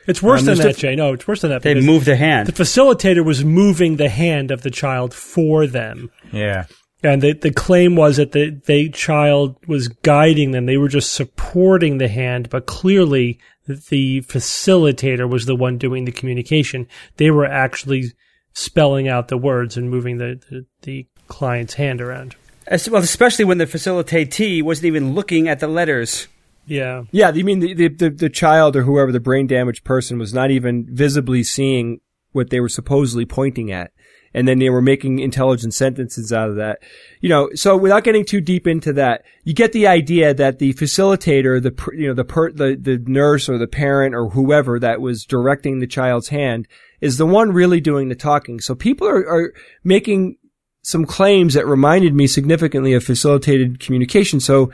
It's worse um, than that, Jay. No, it's worse than that. They moved the hand. The facilitator was moving the hand of the child for them. Yeah. And the, the claim was that the, the child was guiding them. They were just supporting the hand, but clearly the facilitator was the one doing the communication. They were actually spelling out the words and moving the, the, the client's hand around. As, well, especially when the facilitator wasn't even looking at the letters. Yeah. Yeah, you mean the, the, the, the child or whoever, the brain damaged person, was not even visibly seeing what they were supposedly pointing at. And then they were making intelligent sentences out of that. You know, so without getting too deep into that, you get the idea that the facilitator, the, you know, the per, the, the nurse or the parent or whoever that was directing the child's hand is the one really doing the talking. So people are, are making some claims that reminded me significantly of facilitated communication. So,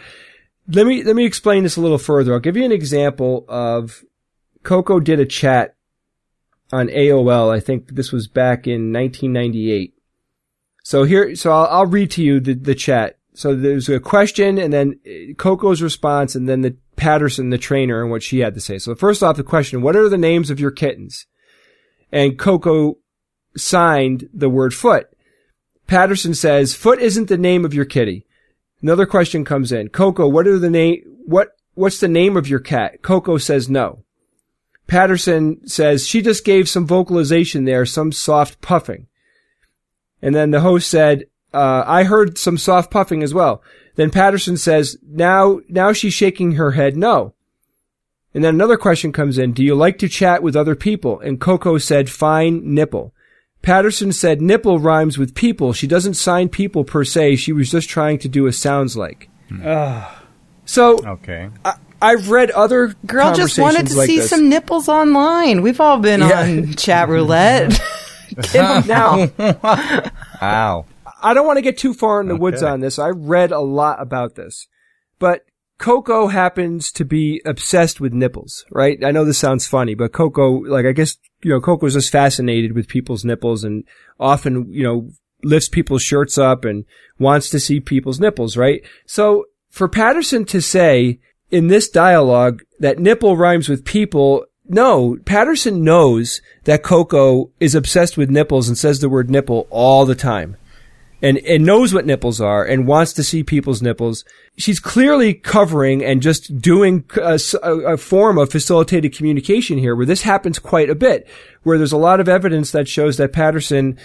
Let me, let me explain this a little further. I'll give you an example of Coco did a chat on A O L. I think this was back in nineteen ninety-eight. So here, so I'll, I'll read to you the, the chat. So there's a question and then Coco's response and then the Patterson, the trainer, and what she had to say. So first off, the question, what are the names of your kittens? And Coco signed the word foot. Patterson says, foot isn't the name of your kitty. Another question comes in. Coco, what are the name, what, what's the name of your cat? Coco says no. Patterson says she just gave some vocalization there, some soft puffing. And then the host said, uh, I heard some soft puffing as well. Then Patterson says, now, now she's shaking her head no. And then another question comes in. Do you like to chat with other people? And Coco said, fine, nipple. Patterson said nipple rhymes with people. She doesn't sign people per se. She was just trying to do a sounds like. Mm. Uh, so okay. I, I've read other Girl just wanted to like see this. Some nipples online. We've all been yeah. on chat roulette. Get them now. Wow. I don't want to get too far in the okay. woods on this. I read a lot about this. But Coco happens to be obsessed with nipples, right? I know this sounds funny, but Coco, like, I guess, you know, Coco's just fascinated with people's nipples and often, you know, lifts people's shirts up and wants to see people's nipples, right? So for Patterson to say in this dialogue that nipple rhymes with people, no, Patterson knows that Coco is obsessed with nipples and says the word nipple all the time. And, and knows what nipples are and wants to see people's nipples. She's clearly covering and just doing a, a form of facilitated communication here where this happens quite a bit, where there's a lot of evidence that shows that Patterson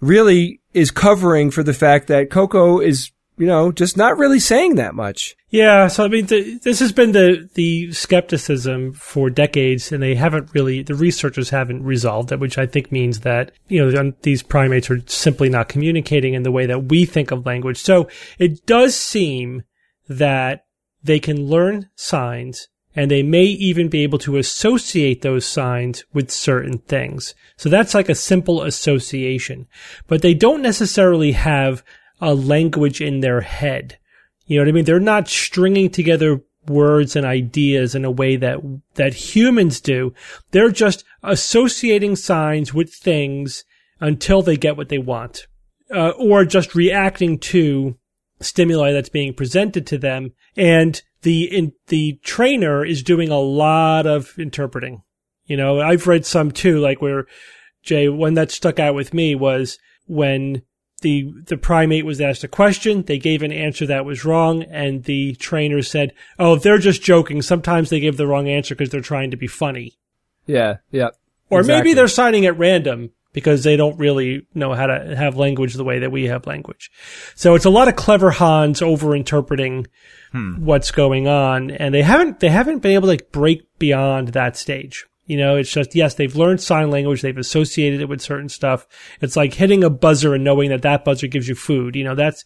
really is covering for the fact that Coco is, you know, just not really saying that much. Yeah. So, I mean, the, this has been the, the skepticism for decades, and they haven't really, the researchers haven't resolved it, which I think means that, you know, these primates are simply not communicating in the way that we think of language. So it does seem that they can learn signs, and they may even be able to associate those signs with certain things. So that's like a simple association, but they don't necessarily have a language in their head. You know what I mean? They're not stringing together words and ideas in a way that that humans do. They're just associating signs with things until they get what they want, uh, or just reacting to stimuli that's being presented to them. And the in, the trainer is doing a lot of interpreting. You know, I've read some too, like where, Jay, one that stuck out with me was when The, the primate was asked a question, they gave an answer that was wrong, and the trainer said, oh, they're just joking. Sometimes they give the wrong answer because they're trying to be funny. Yeah, yeah. Or exactly. Maybe they're signing at random because they don't really know how to have language the way that we have language. So it's a lot of clever Hans over-interpreting hmm. what's going on, and they haven't they haven't been able to, like, break beyond that stage. You know, it's just, yes, they've learned sign language. They've associated it with certain stuff. It's like hitting a buzzer and knowing that that buzzer gives you food. You know, that's,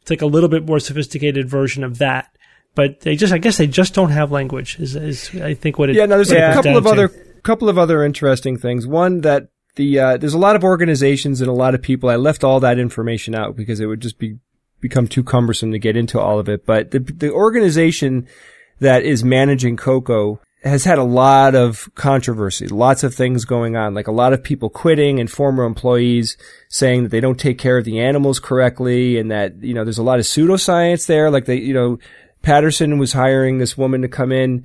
it's like a little bit more sophisticated version of that. But they just, I guess they just don't have language is, is I think what it is. Yeah, no, there's a couple of other, couple of other interesting things. One that the, uh, there's a lot of organizations and a lot of people. I left all that information out because it would just be, become too cumbersome to get into all of it. But the, the organization that is managing Coco has had a lot of controversy, lots of things going on, like a lot of people quitting and former employees saying that they don't take care of the animals correctly and that, you know, there's a lot of pseudoscience there. Like they, you know, Patterson was hiring this woman to come in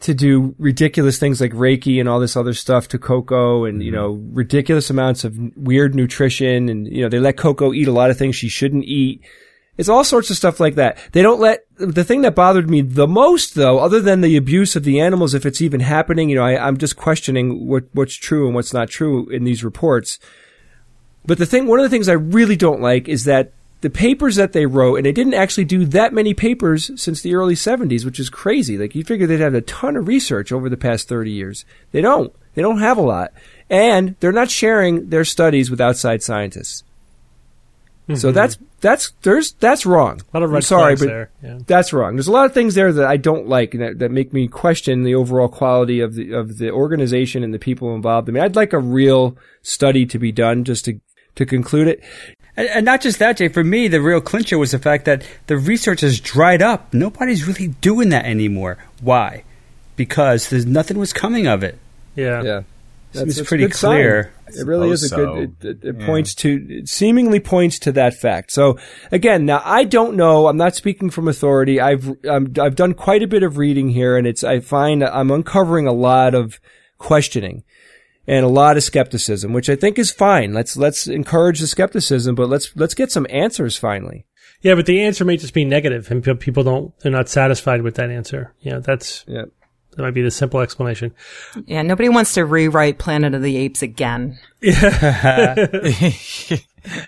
to do ridiculous things like Reiki and all this other stuff to Coco and, mm-hmm. you know, ridiculous amounts of weird nutrition. And, you know, they let Coco eat a lot of things she shouldn't eat. It's all sorts of stuff like that. They don't let – the thing that bothered me the most, though, other than the abuse of the animals, if it's even happening, you know, I, I'm just questioning what, what's true and what's not true in these reports. But the thing – one of the things I really don't like is that the papers that they wrote – and they didn't actually do that many papers since the early seventies, which is crazy. Like, you figure they'd have a ton of research over the past thirty years. They don't. They don't have a lot. And they're not sharing their studies with outside scientists. So that's that's there's that's wrong. A lot of red I'm sorry, but there. Yeah. That's wrong. There's a lot of things there that I don't like and that, that make me question the overall quality of the of the organization and the people involved. I mean, I'd like a real study to be done just to to conclude it. And, and not just that, Jay. For me, the real clincher was the fact that the research has dried up. Nobody's really doing that anymore. Why? Because there's nothing was coming of it. Yeah. Yeah. That's, it's pretty clear. It really is a good, it, it, it yeah. points to, it seemingly points to that fact. So again, now I don't know, I'm not speaking from authority. I've, I'm, I've done quite a bit of reading here and it's, I find I'm uncovering a lot of questioning and a lot of skepticism, which I think is fine. Let's, let's encourage the skepticism, but let's, let's get some answers finally. Yeah. But the answer may just be negative and people don't, they're not satisfied with that answer. You know, that's, yeah. That might be the simple explanation. Yeah, nobody wants to rewrite Planet of the Apes again. Yeah.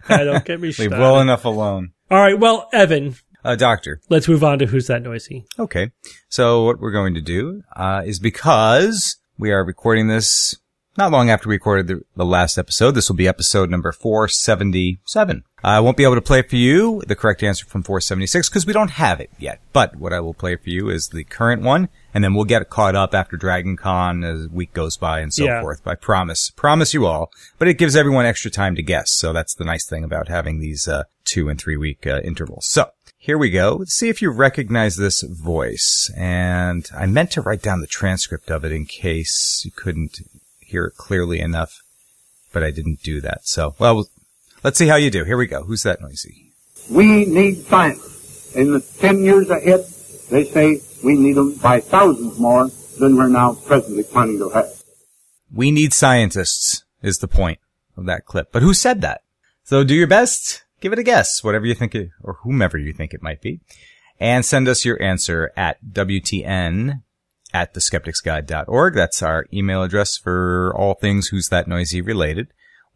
I don't get me started. Leave well enough alone. All right, well, Evan. Uh, doctor. Let's move on to Who's That Noisy? Okay. So what we're going to do uh, is because we are recording this not long after we recorded the, the last episode. This will be episode number four seventy-seven. I won't be able to play for you the correct answer from four seventy-six because we don't have it yet. But what I will play for you is the current one, and then we'll get caught up after Dragon Con as a week goes by and so yeah. forth. I promise. Promise you all. But it gives everyone extra time to guess. So that's the nice thing about having these uh, two- and three-week uh, intervals. So Here we go. Let's see if you recognize this voice. And I meant to write down the transcript of it in case you couldn't hear it clearly enough, but I didn't do that. So, well, let's see how you do. Here we go. Who's that noisy? We need science. In the ten years ahead, they say we need them by thousands more than we're now presently planning to have. We need scientists is the point of that clip. But who said that? So do your best. Give it a guess, whatever you think, it, or whomever you think it might be. And send us your answer at W T N at the skeptics guide dot org. That's our email address for all things Who's That Noisy related.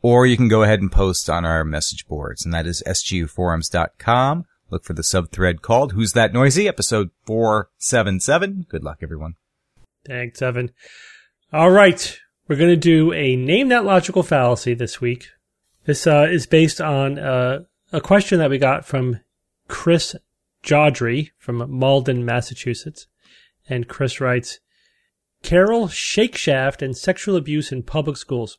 Or you can go ahead and post on our message boards, and that is S G U forums dot com. Look for the subthread called Who's That Noisy, episode four seventy-seven. Good luck, everyone. Thanks, Evan. All right. We're going to do a Name That Logical Fallacy this week. This uh, is based on uh, a question that we got from Chris Jodry from Malden, Massachusetts. And Chris writes, Carol Shakeshaft and Sexual Abuse in Public Schools.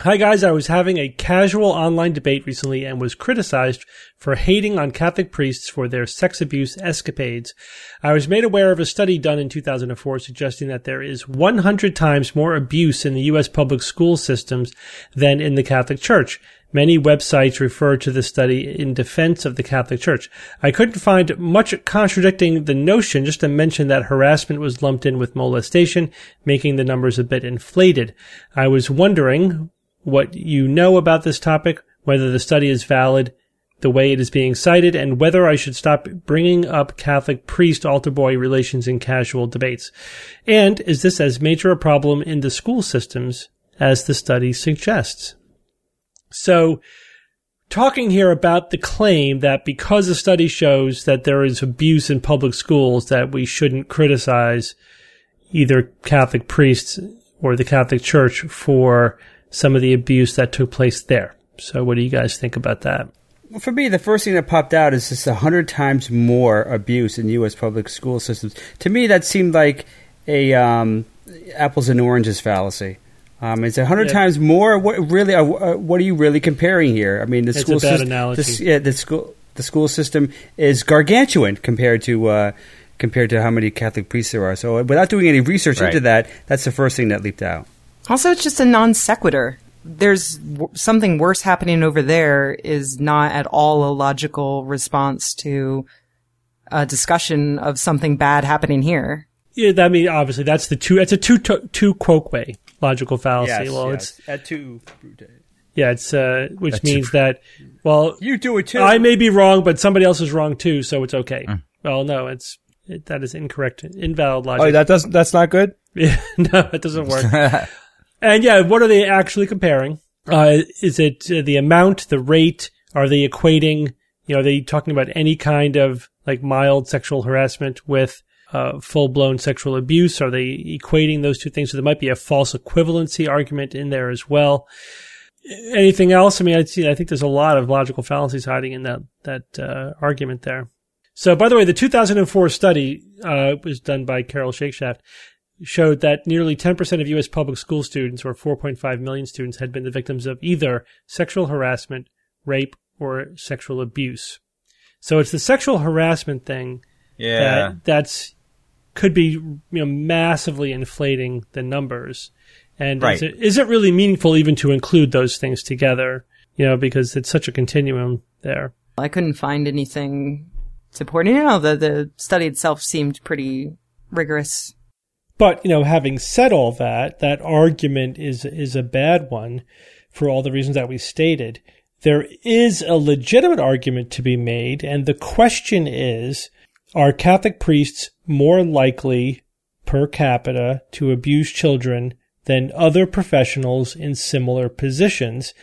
Hi guys, I was having a casual online debate recently and was criticized for hating on Catholic priests for their sex abuse escapades. I was made aware of a study done in two thousand four suggesting that there is one hundred times more abuse in the U S public school systems than in the Catholic Church. Many websites refer to this study in defense of the Catholic Church. I couldn't find much contradicting the notion, just to mention that harassment was lumped in with molestation, making the numbers a bit inflated. I was wondering what you know about this topic, whether the study is valid the way it is being cited, and whether I should stop bringing up Catholic priest-altar boy relations in casual debates. And is this as major a problem in the school systems as the study suggests? So, talking here about the claim that because a study shows that there is abuse in public schools, that we shouldn't criticize either Catholic priests or the Catholic Church for some of the abuse that took place there. So, what do you guys think about that? Well, for me, the first thing that popped out is this one hundred times more abuse in U S public school systems. To me, that seemed like a um, apples and oranges fallacy. Um, it's a hundred yeah. times more. What really? Uh, what are you really comparing here? I mean, the it's school a bad system. Analogy. This, yeah, the school, the school system is gargantuan compared to uh, compared to how many Catholic priests there are. So, without doing any research right. into that, that's the first thing that leaped out. Also, it's just a non sequitur. There's w- something worse happening over there. Is not at all a logical response to a discussion of something bad happening here. Yeah, I mean, obviously, that's the two. That's a two to, two quoque way. Logical fallacy. Yes, well, yes. it's at two. Yeah, it's uh, which at means two. That well, you do it too. I may be wrong, but somebody else is wrong too, so it's okay. Mm. Well, no, it's it, that is incorrect, invalid logic. Oh, that doesn't. That's not good. Yeah, no, it doesn't work. And yeah, what are they actually comparing? Uh, is it uh, the amount, the rate? Are they equating? You know, are they talking about any kind of like mild sexual harassment with Uh, full-blown sexual abuse? Are they equating those two things? So there might be a false equivalency argument in there as well. Anything else? I mean, I'd see, I think there's a lot of logical fallacies hiding in that that uh, argument there. So, by the way, the two thousand four study uh, was done by Carol Shakeshaft, showed that nearly ten percent of U S public school students, or four point five million students, had been the victims of either sexual harassment, rape, or sexual abuse. So it's the sexual harassment thing yeah. that, that's... could be you know, massively inflating the numbers. And right. it isn't really meaningful even to include those things together, you know, because it's such a continuum there. I couldn't find anything supporting it, although the study itself seemed pretty rigorous. But, you know, having said all that, that argument is is a bad one for all the reasons that we stated. There is a legitimate argument to be made, and the question is, are Catholic priests more likely per capita to abuse children than other professionals in similar positions?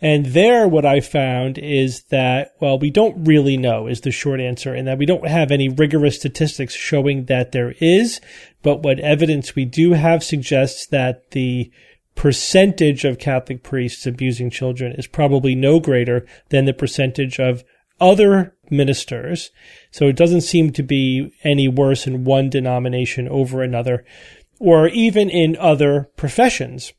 And there, what I found is that, well, we don't really know is the short answer, and that we don't have any rigorous statistics showing that there is, but what evidence we do have suggests that the percentage of Catholic priests abusing children is probably no greater than the percentage of other ministers. So it doesn't seem to be any worse in one denomination over another, or even in other professions.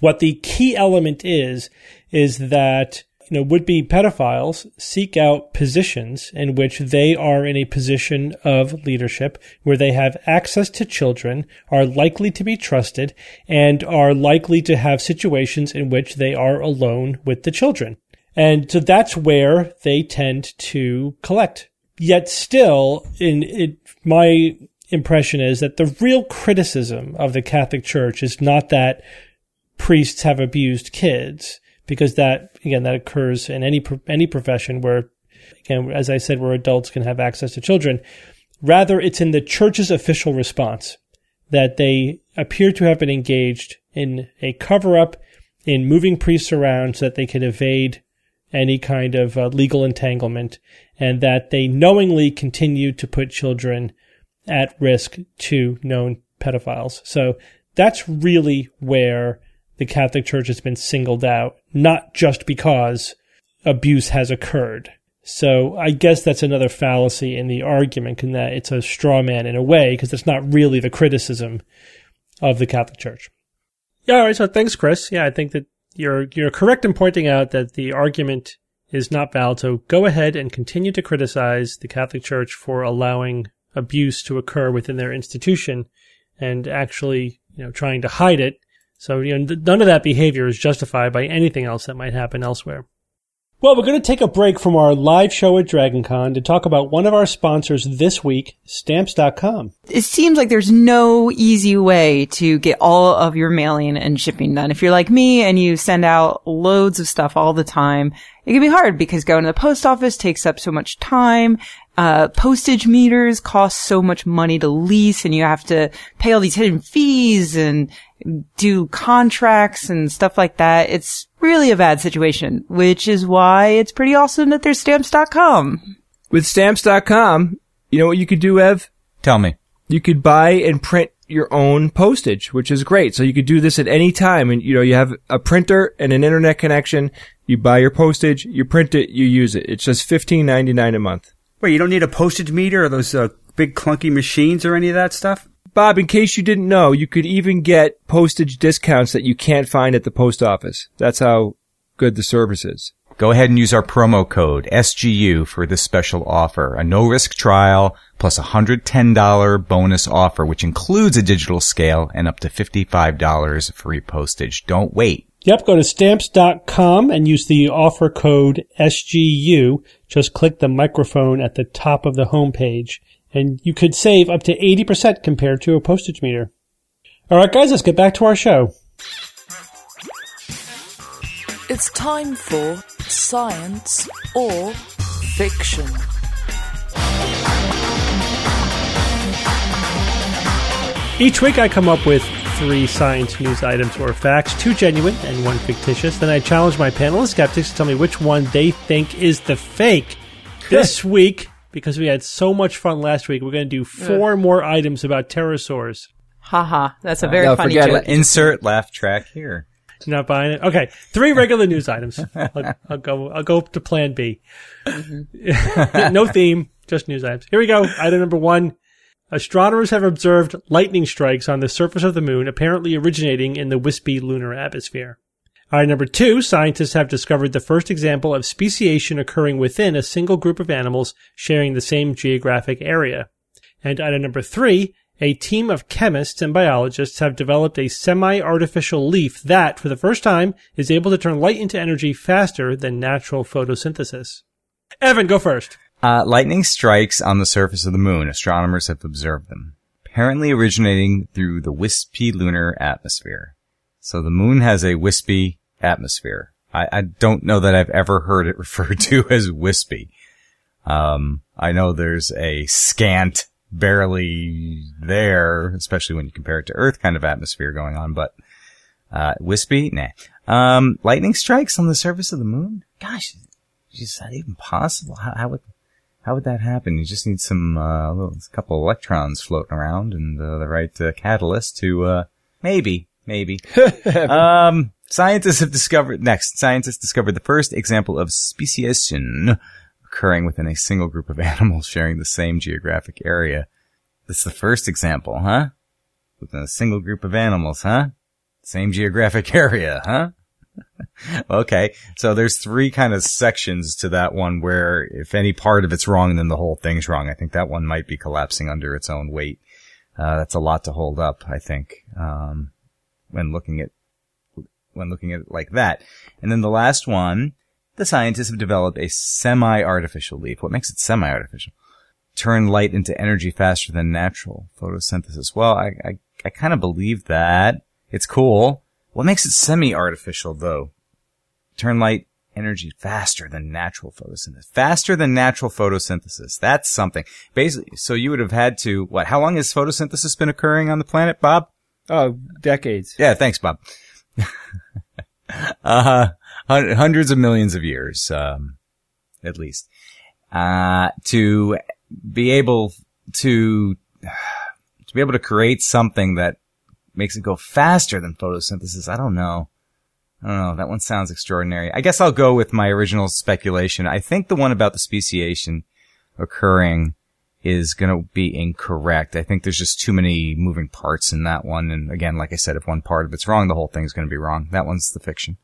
What the key element is, is that you know, would-be pedophiles seek out positions in which they are in a position of leadership, where they have access to children, are likely to be trusted, and are likely to have situations in which they are alone with the children. And so that's where they tend to collect. Yet still, in it, my impression is that the real criticism of the Catholic Church is not that priests have abused kids, because that, again, that occurs in any any profession where, again, as I said, where adults can have access to children. Rather, it's in the church's official response that they appear to have been engaged in a cover-up, in moving priests around so that they could evade any kind of uh, legal entanglement, and that they knowingly continue to put children at risk to known pedophiles. So that's really where the Catholic Church has been singled out, not just because abuse has occurred. So I guess that's another fallacy in the argument, in that it's a straw man in a way, because that's not really the criticism of the Catholic Church. Yeah, all right, so thanks, Chris. Yeah, I think that you're you're correct in pointing out that the argument is not valid, so go ahead and continue to criticize the Catholic Church for allowing abuse to occur within their institution and actually, you know, trying to hide it. So, you know, none of that behavior is justified by anything else that might happen elsewhere. Well, we're going to take a break from our live show at DragonCon to talk about one of our sponsors this week, Stamps dot com. It seems like there's no easy way to get all of your mailing and shipping done. If you're like me and you send out loads of stuff all the time, it can be hard because going to the post office takes up so much time. Uh, postage meters cost so much money to lease, and you have to pay all these hidden fees and do contracts and stuff like that. It's really a bad situation, which is why it's pretty awesome that there's Stamps dot com. With Stamps dot com, you know what you could do, Ev? Tell me. You could buy and print your own postage, which is great. So you could do this at any time, and you know, you have a printer and an internet connection. You buy your postage, you print it, you use it. It's just fifteen ninety-nine a month. Wait, you don't need a postage meter or those uh, big clunky machines or any of that stuff? Bob, in case you didn't know, you could even get postage discounts that you can't find at the post office. That's how good the service is. Go ahead and use our promo code S G U for this special offer. A no-risk trial plus a one hundred ten dollars bonus offer, which includes a digital scale and up to fifty-five dollars free postage. Don't wait. Yep, go to Stamps dot com and use the offer code S G U. Just click the microphone at the top of the homepage, and you could save up to eighty percent compared to a postage meter. All right, guys, let's get back to our show. It's time for Science or Fiction. Each week I come up with three science news items or facts, two genuine and one fictitious. Then I challenge my panel of skeptics to tell me which one they think is the fake. This week, because we had so much fun last week, we're going to do four Ugh. more items about pterosaurs. Ha ha. That's a very uh, no, funny joke. Insert laugh track here. You're not buying it? Okay. Three regular news items. I'll, I'll go I'll go to plan B. Mm-hmm. No theme, just news items. Here we go. Item number one. Astronomers have observed lightning strikes on the surface of the moon, apparently originating in the wispy lunar atmosphere. Item number two, scientists have discovered the first example of speciation occurring within a single group of animals sharing the same geographic area. And item number three, a team of chemists and biologists have developed a semi-artificial leaf that, for the first time, is able to turn light into energy faster than natural photosynthesis. Evan, go first. Uh, lightning strikes on the surface of the moon. Astronomers have observed them, apparently originating through the wispy lunar atmosphere. So the moon has a wispy atmosphere. I, I don't know that I've ever heard it referred to as wispy. Um, I know there's a scant, barely there, especially when you compare it to Earth kind of atmosphere going on, but uh, wispy? Nah. Um, lightning strikes on the surface of the moon? Gosh, is that even possible? How, how would... How would that happen? You just need some, uh, little, a couple of electrons floating around and uh, the right uh, catalyst to, uh, maybe, maybe. um, scientists have discovered, next, scientists discovered the first example of speciation occurring within a single group of animals sharing the same geographic area. That's the first example, huh? Within a single group of animals, huh? Same geographic area, huh? Okay, so there's three kind of sections to that one where if any part of it's wrong, then the whole thing's wrong. I think that one might be collapsing under its own weight. Uh, that's a lot to hold up, I think, um, when looking at when looking at it like that. And then the last one, the scientists have developed a semi-artificial leaf. What makes it semi-artificial? Turn light into energy faster than natural photosynthesis. Well, I I, I kind of believe that. It's cool. What makes it semi-artificial, though? Turn light energy faster than natural photosynthesis. Faster than natural photosynthesis. That's something. Basically, so you would have had to, what, how long has photosynthesis been occurring on the planet, Bob? Oh, decades. Yeah, thanks, Bob. uh, hundreds of millions of years, um, at least. Uh, to be able to, to be able to create something that makes it go faster than photosynthesis, I don't know. I don't know. That one sounds extraordinary. I guess I'll go with my original speculation. I think the one about the speciation occurring is going to be incorrect. I think there's just too many moving parts in that one. And again, like I said, if one part of it's wrong, the whole thing's going to be wrong. That one's the fiction.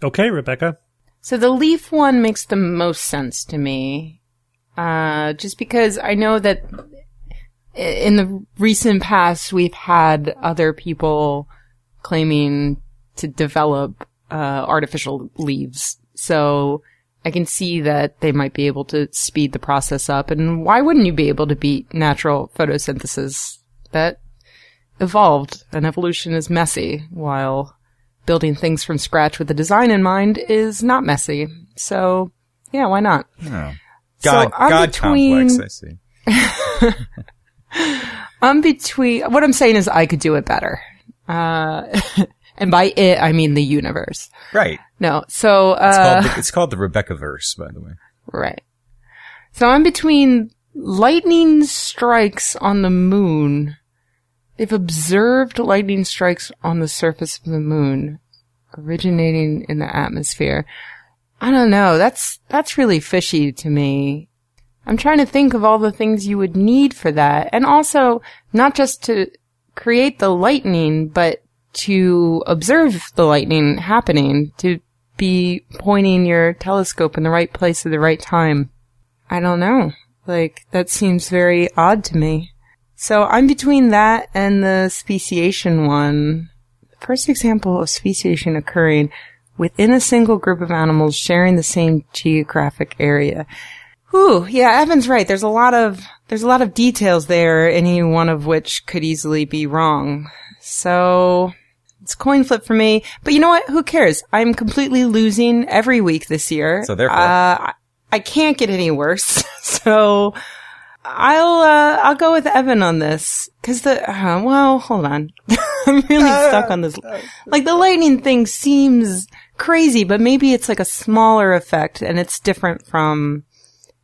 Okay, Rebecca. So the leaf one makes the most sense to me, uh, just because I know that in the recent past, we've had other people claiming to develop uh, artificial leaves. So I can see that they might be able to speed the process up. And why wouldn't you be able to beat natural photosynthesis? That evolved. And evolution is messy, while building things from scratch with a design in mind is not messy. So, yeah, why not? Oh. God, so God between... complex, I see. I'm between... What I'm saying is I could do it better. Uh... And by it, I mean the universe. Right. No, so... Uh, it's, called the, it's called the Rebecca-verse, by the way. Right. So I'm between lightning strikes on the moon. If observed lightning strikes on the surface of the moon, originating in the atmosphere. I don't know. That's that's really fishy to me. I'm trying to think of all the things you would need for that. And also, not just to create the lightning, but... to observe the lightning happening, to be pointing your telescope in the right place at the right time. I don't know. Like, that seems very odd to me. So I'm between that and the speciation one. The first example of speciation occurring within a single group of animals sharing the same geographic area. Whew, yeah, Evan's right. There's a lot of, there's a lot of details there, any one of which could easily be wrong. So it's a coin flip for me. But you know what? Who cares? I'm completely losing every week this year. So therefore, uh, I can't get any worse. So I'll uh, I'll go with Evan on this, because the uh, well, hold on. I'm really stuck on this. Like, the lightning thing seems crazy, but maybe it's like a smaller effect, and it's different from.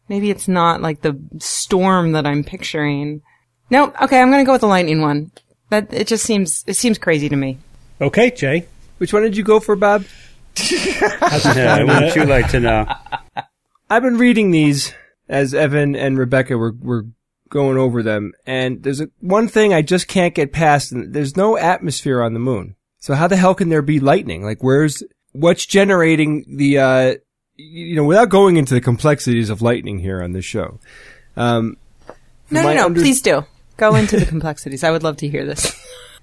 Maybe it's not like the storm that I'm picturing. No, okay, I'm going to go with the lightning one. That it just seems it seems crazy to me. Okay, Jay, which one did you go for, Bob? I want you like to know. I've been reading these as Evan and Rebecca were were going over them, and there's a, one thing I just can't get past. And there's no atmosphere on the moon, so how the hell can there be lightning? Like, where's what's generating the? Uh, You know, without going into the complexities of lightning here on this show. Um, no, no, no, under- please do. Go into the complexities. I would love to hear this.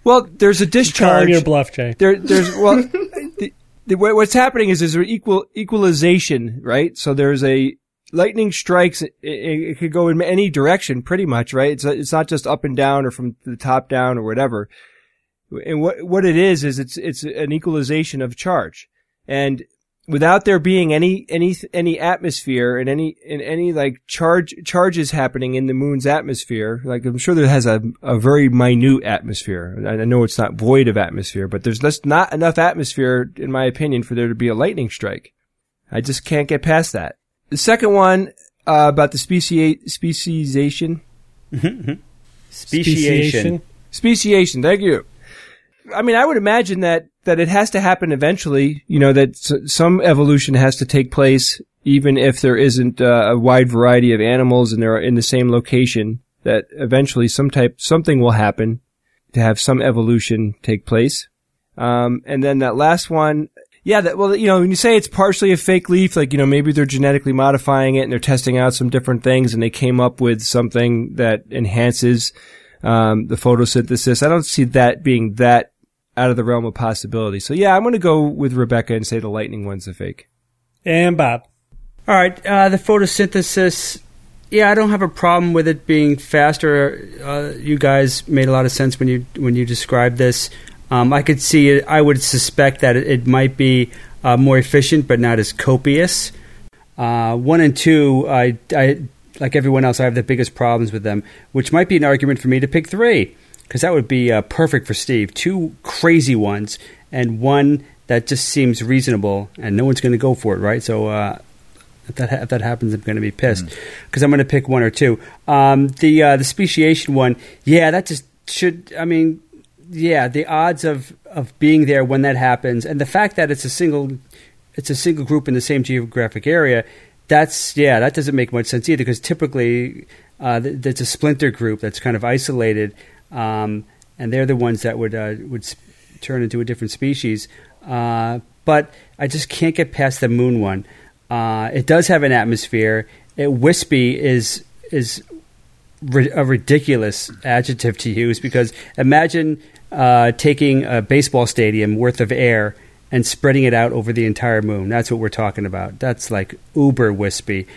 Well, there's a discharge. Calling your bluff, Jay. There, there's, well, the, the, what's happening is there's an equal, equalization, right? So there's a, lightning strikes, it, it, it could go in any direction pretty much, right? It's, it's not just up and down or from the top down or whatever. And what, what it is, is it's, it's an equalization of charge. And, without there being any any any atmosphere and any and any like charge charges happening in the moon's atmosphere, like I'm sure there has a a very minute atmosphere. I know it's not void of atmosphere, but there's just not enough atmosphere, in my opinion, for there to be a lightning strike. I just can't get past that. The second one uh, about the specia- speciation, speciation, speciation, speciation. Thank you. I mean, I would imagine that, that it has to happen eventually, you know, that s- some evolution has to take place, even if there isn't uh, a wide variety of animals and they're in the same location, that eventually some type, something will happen to have some evolution take place. Um, and then that last one, Yeah, that, well, you know, when you say it's partially a fake leaf, like, you know, maybe they're genetically modifying it and they're testing out some different things and they came up with something that enhances um the photosynthesis. I don't see that being that out of the realm of possibility. So, yeah, I'm going to go with Rebecca and say the lightning one's a fake. And Bob. All right, uh the photosynthesis, yeah, I don't have a problem with it being faster. Uh, you guys made a lot of sense when you when you described this. Um, I could see it. I would suspect that it, it might be uh, more efficient, but not as copious. Uh, one and two, I, I like everyone else, I have the biggest problems with them, which might be an argument for me to pick three, because that would be uh, perfect for Steve. Two crazy ones, and one that just seems reasonable, and no one's going to go for it, right? So uh, if that ha- if that happens, I'm going to be pissed, because mm. I'm going to pick one or two. Um, the uh, the speciation one, yeah, that just should. I mean. Yeah, the odds of, of being there when that happens, and the fact that it's a single it's a single group in the same geographic area, that's yeah, that doesn't make much sense either, because typically uh, th- that's a splinter group that's kind of isolated, um, and they're the ones that would uh, would sp- turn into a different species. Uh, but I just can't get past the moon one. Uh, it does have an atmosphere. It, wispy is is ri- a ridiculous adjective to use, because imagine. Uh, taking a baseball stadium worth of air and spreading it out over the entire moon. That's what we're talking about. That's like uber wispy.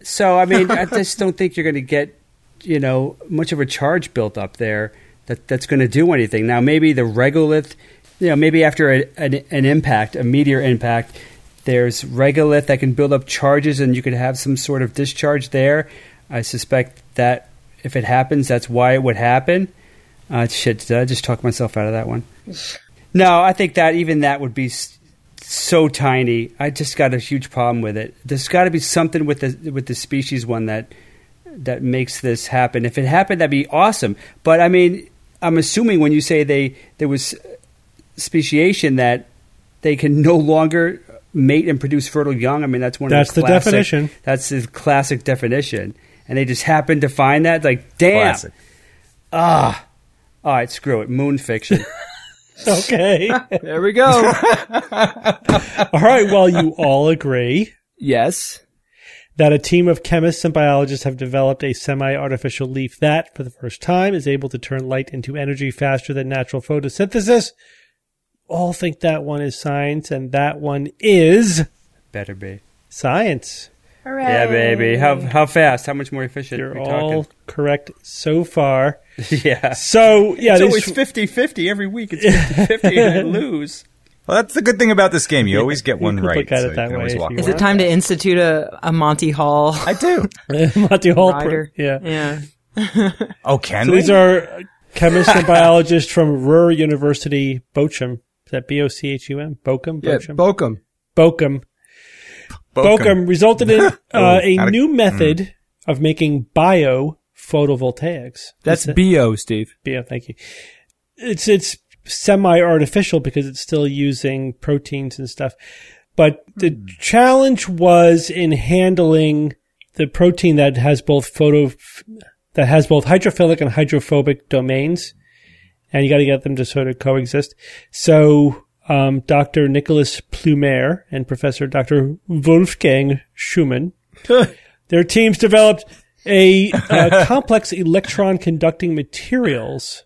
So, I mean, I just don't think you're going to get, you know, much of a charge built up there that that's going to do anything. Now, maybe the regolith, you know, maybe after a, an, an impact, a meteor impact, there's regolith that can build up charges and you could have some sort of discharge there. I suspect that if it happens, that's why it would happen. Uh, shit, did I just talk myself out of that one? No, I think that even that would be so tiny. I just got a huge problem with it. There's got to be something with the with the species one that that makes this happen. If it happened, that'd be awesome. But, I mean, I'm assuming when you say they there was speciation that they can no longer mate and produce fertile young. I mean, that's one that's of the classic. That's the definition. That's the classic definition. And they just happened to find that? Like, damn. Classic. Ah. All right, screw it. Moon fiction. Okay. There we go. All right, well, you all agree. Yes. That a team of chemists and biologists have developed a semi-artificial leaf that, for the first time, is able to turn light into energy faster than natural photosynthesis. All think that one is science, and that one is... Better be. Science. Hooray. Yeah, baby. How how fast? How much more efficient You're are we talking? You're all correct so far. Yeah. So, yeah. It's always fifty-fifty every week. It's fifty-fifty and I lose. Well, that's the good thing about this game. You always get one right. Look at so it that way. Is it time to institute a, a Monty Hall? I do. Monty Hall. Rider. Pr- yeah. Yeah. Oh, can so we? These are chemists and biologists from Ruhr University, Bochum. Is that B O C H U M? Bochum? Yeah, Bochum. Bochum. Bochum. Bochum, Bochum resulted in uh, oh, a new of, method mm. of making biophotovoltaics. That's B O, Steve. B O, thank you. It's it's semi-artificial because it's still using proteins and stuff. But the mm. challenge was in handling the protein that has both photo that has both hydrophilic and hydrophobic domains, and you got to get them to sort of coexist. So. Um, Doctor Nicholas Plumer and Professor Doctor Wolfgang Schumann. Their teams developed a uh, complex electron-conducting materials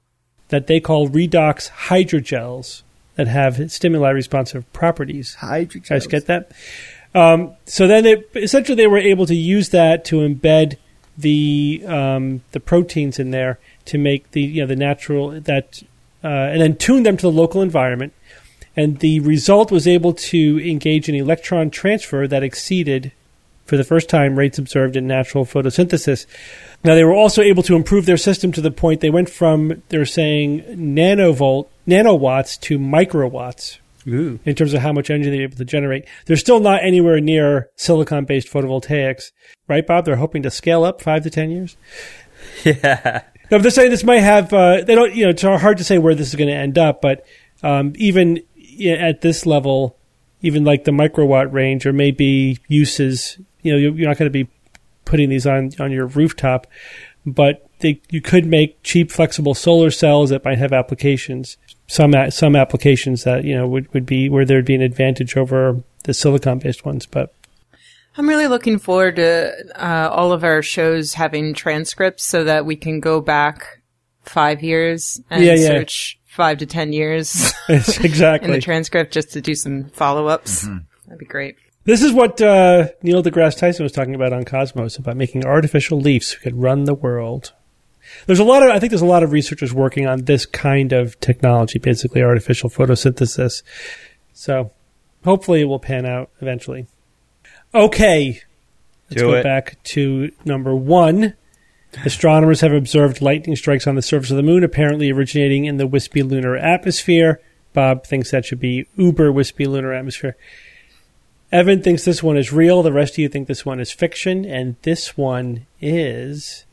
that they call redox hydrogels that have stimuli-responsive properties. Hydrogels. Guys get that? Um, so then it, essentially they were able to use that to embed the um, the proteins in there to make the, you know, the natural, that uh, and then tune them to the local environment. And the result was able to engage in electron transfer that exceeded, for the first time, rates observed in natural photosynthesis. Now, they were also able to improve their system to the point they went from, they're saying, nanovolt, nanowatts to microwatts. Ooh. In terms of how much energy they're able to generate. They're still not anywhere near silicon-based photovoltaics. Right, Bob? They're hoping to scale up five to ten years? Yeah. Now, they're saying this might have, uh, they don't, you know, it's hard to say where this is going to end up, but um, even... at this level, even like the microwatt range, or maybe uses, you know, you're not going to be putting these on, on your rooftop, but they, you could make cheap, flexible solar cells that might have applications. some some applications that, you know, would, would be where there'd be an advantage over the silicon-based ones. But I'm really looking forward to uh, all of our shows having transcripts so that we can go back five years and yeah, yeah. search five to ten years exactly. in the transcript just to do some follow-ups. Mm-hmm. That'd be great. This is what uh, Neil deGrasse Tyson was talking about on Cosmos, about making artificial leaves who could run the world. There's a lot of, I think there's a lot of researchers working on this kind of technology, basically artificial photosynthesis. So hopefully it will pan out eventually. Okay. Let's Do go it. back to number one. Astronomers have observed lightning strikes on the surface of the moon, apparently originating in the wispy lunar atmosphere. Bob thinks that should be uber wispy lunar atmosphere. Evan thinks this one is real. The rest of you think this one is fiction. And this one is...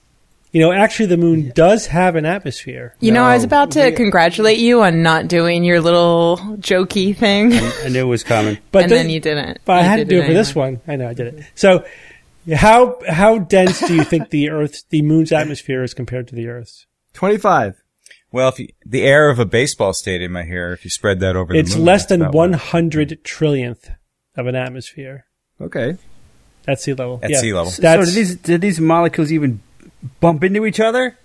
You know, actually, the moon does have an atmosphere. You know, no. I was about to congratulate you on not doing your little jokey thing. I knew it was coming. But and this, then you didn't. But you I had to do it anyway. For this one. I know, I did it. So how how dense do you think the Earth's, the moon's atmosphere is compared to the Earth's? twenty-five. Well, if you, the air of a baseball stadium, I hear, if you spread that over the it's moon. It's less than one hundred trillionth of an atmosphere. Okay. At sea level. At yeah. sea level. That's, so do these, do these molecules even... bump into each other?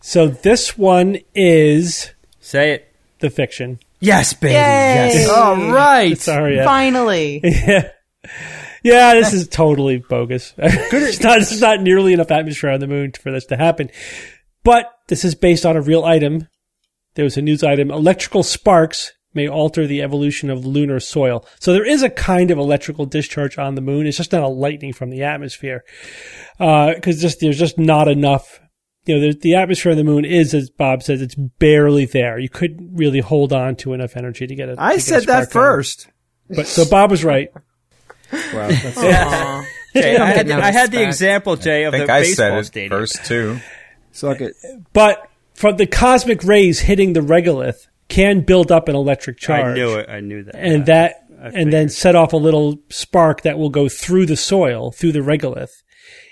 So this one is... Say it. The fiction. Yes, baby. Yay. Yes. All right. Sorry. Finally. Yeah. Yeah, this is totally bogus. It's not, it's not nearly enough atmosphere on the moon for this to happen. But this is based on a real item. There was a news item. Electrical sparks may alter the evolution of lunar soil. So there is a kind of electrical discharge on the moon. It's just not a lightning from the atmosphere. Uh, cause just, there's just not enough, you know, the atmosphere on the moon is, as Bob says, it's barely there. You couldn't really hold on to enough energy to get it. I said that first. But so Bob was right. Wow. Well, Jay, I had, I had the example, Jay, of the baseball stadium. I think I said it first too. Suck it. But from the cosmic rays hitting the regolith, can build up an electric charge. I knew it. I knew that. And that, and then set off a little spark that will go through the soil, through the regolith,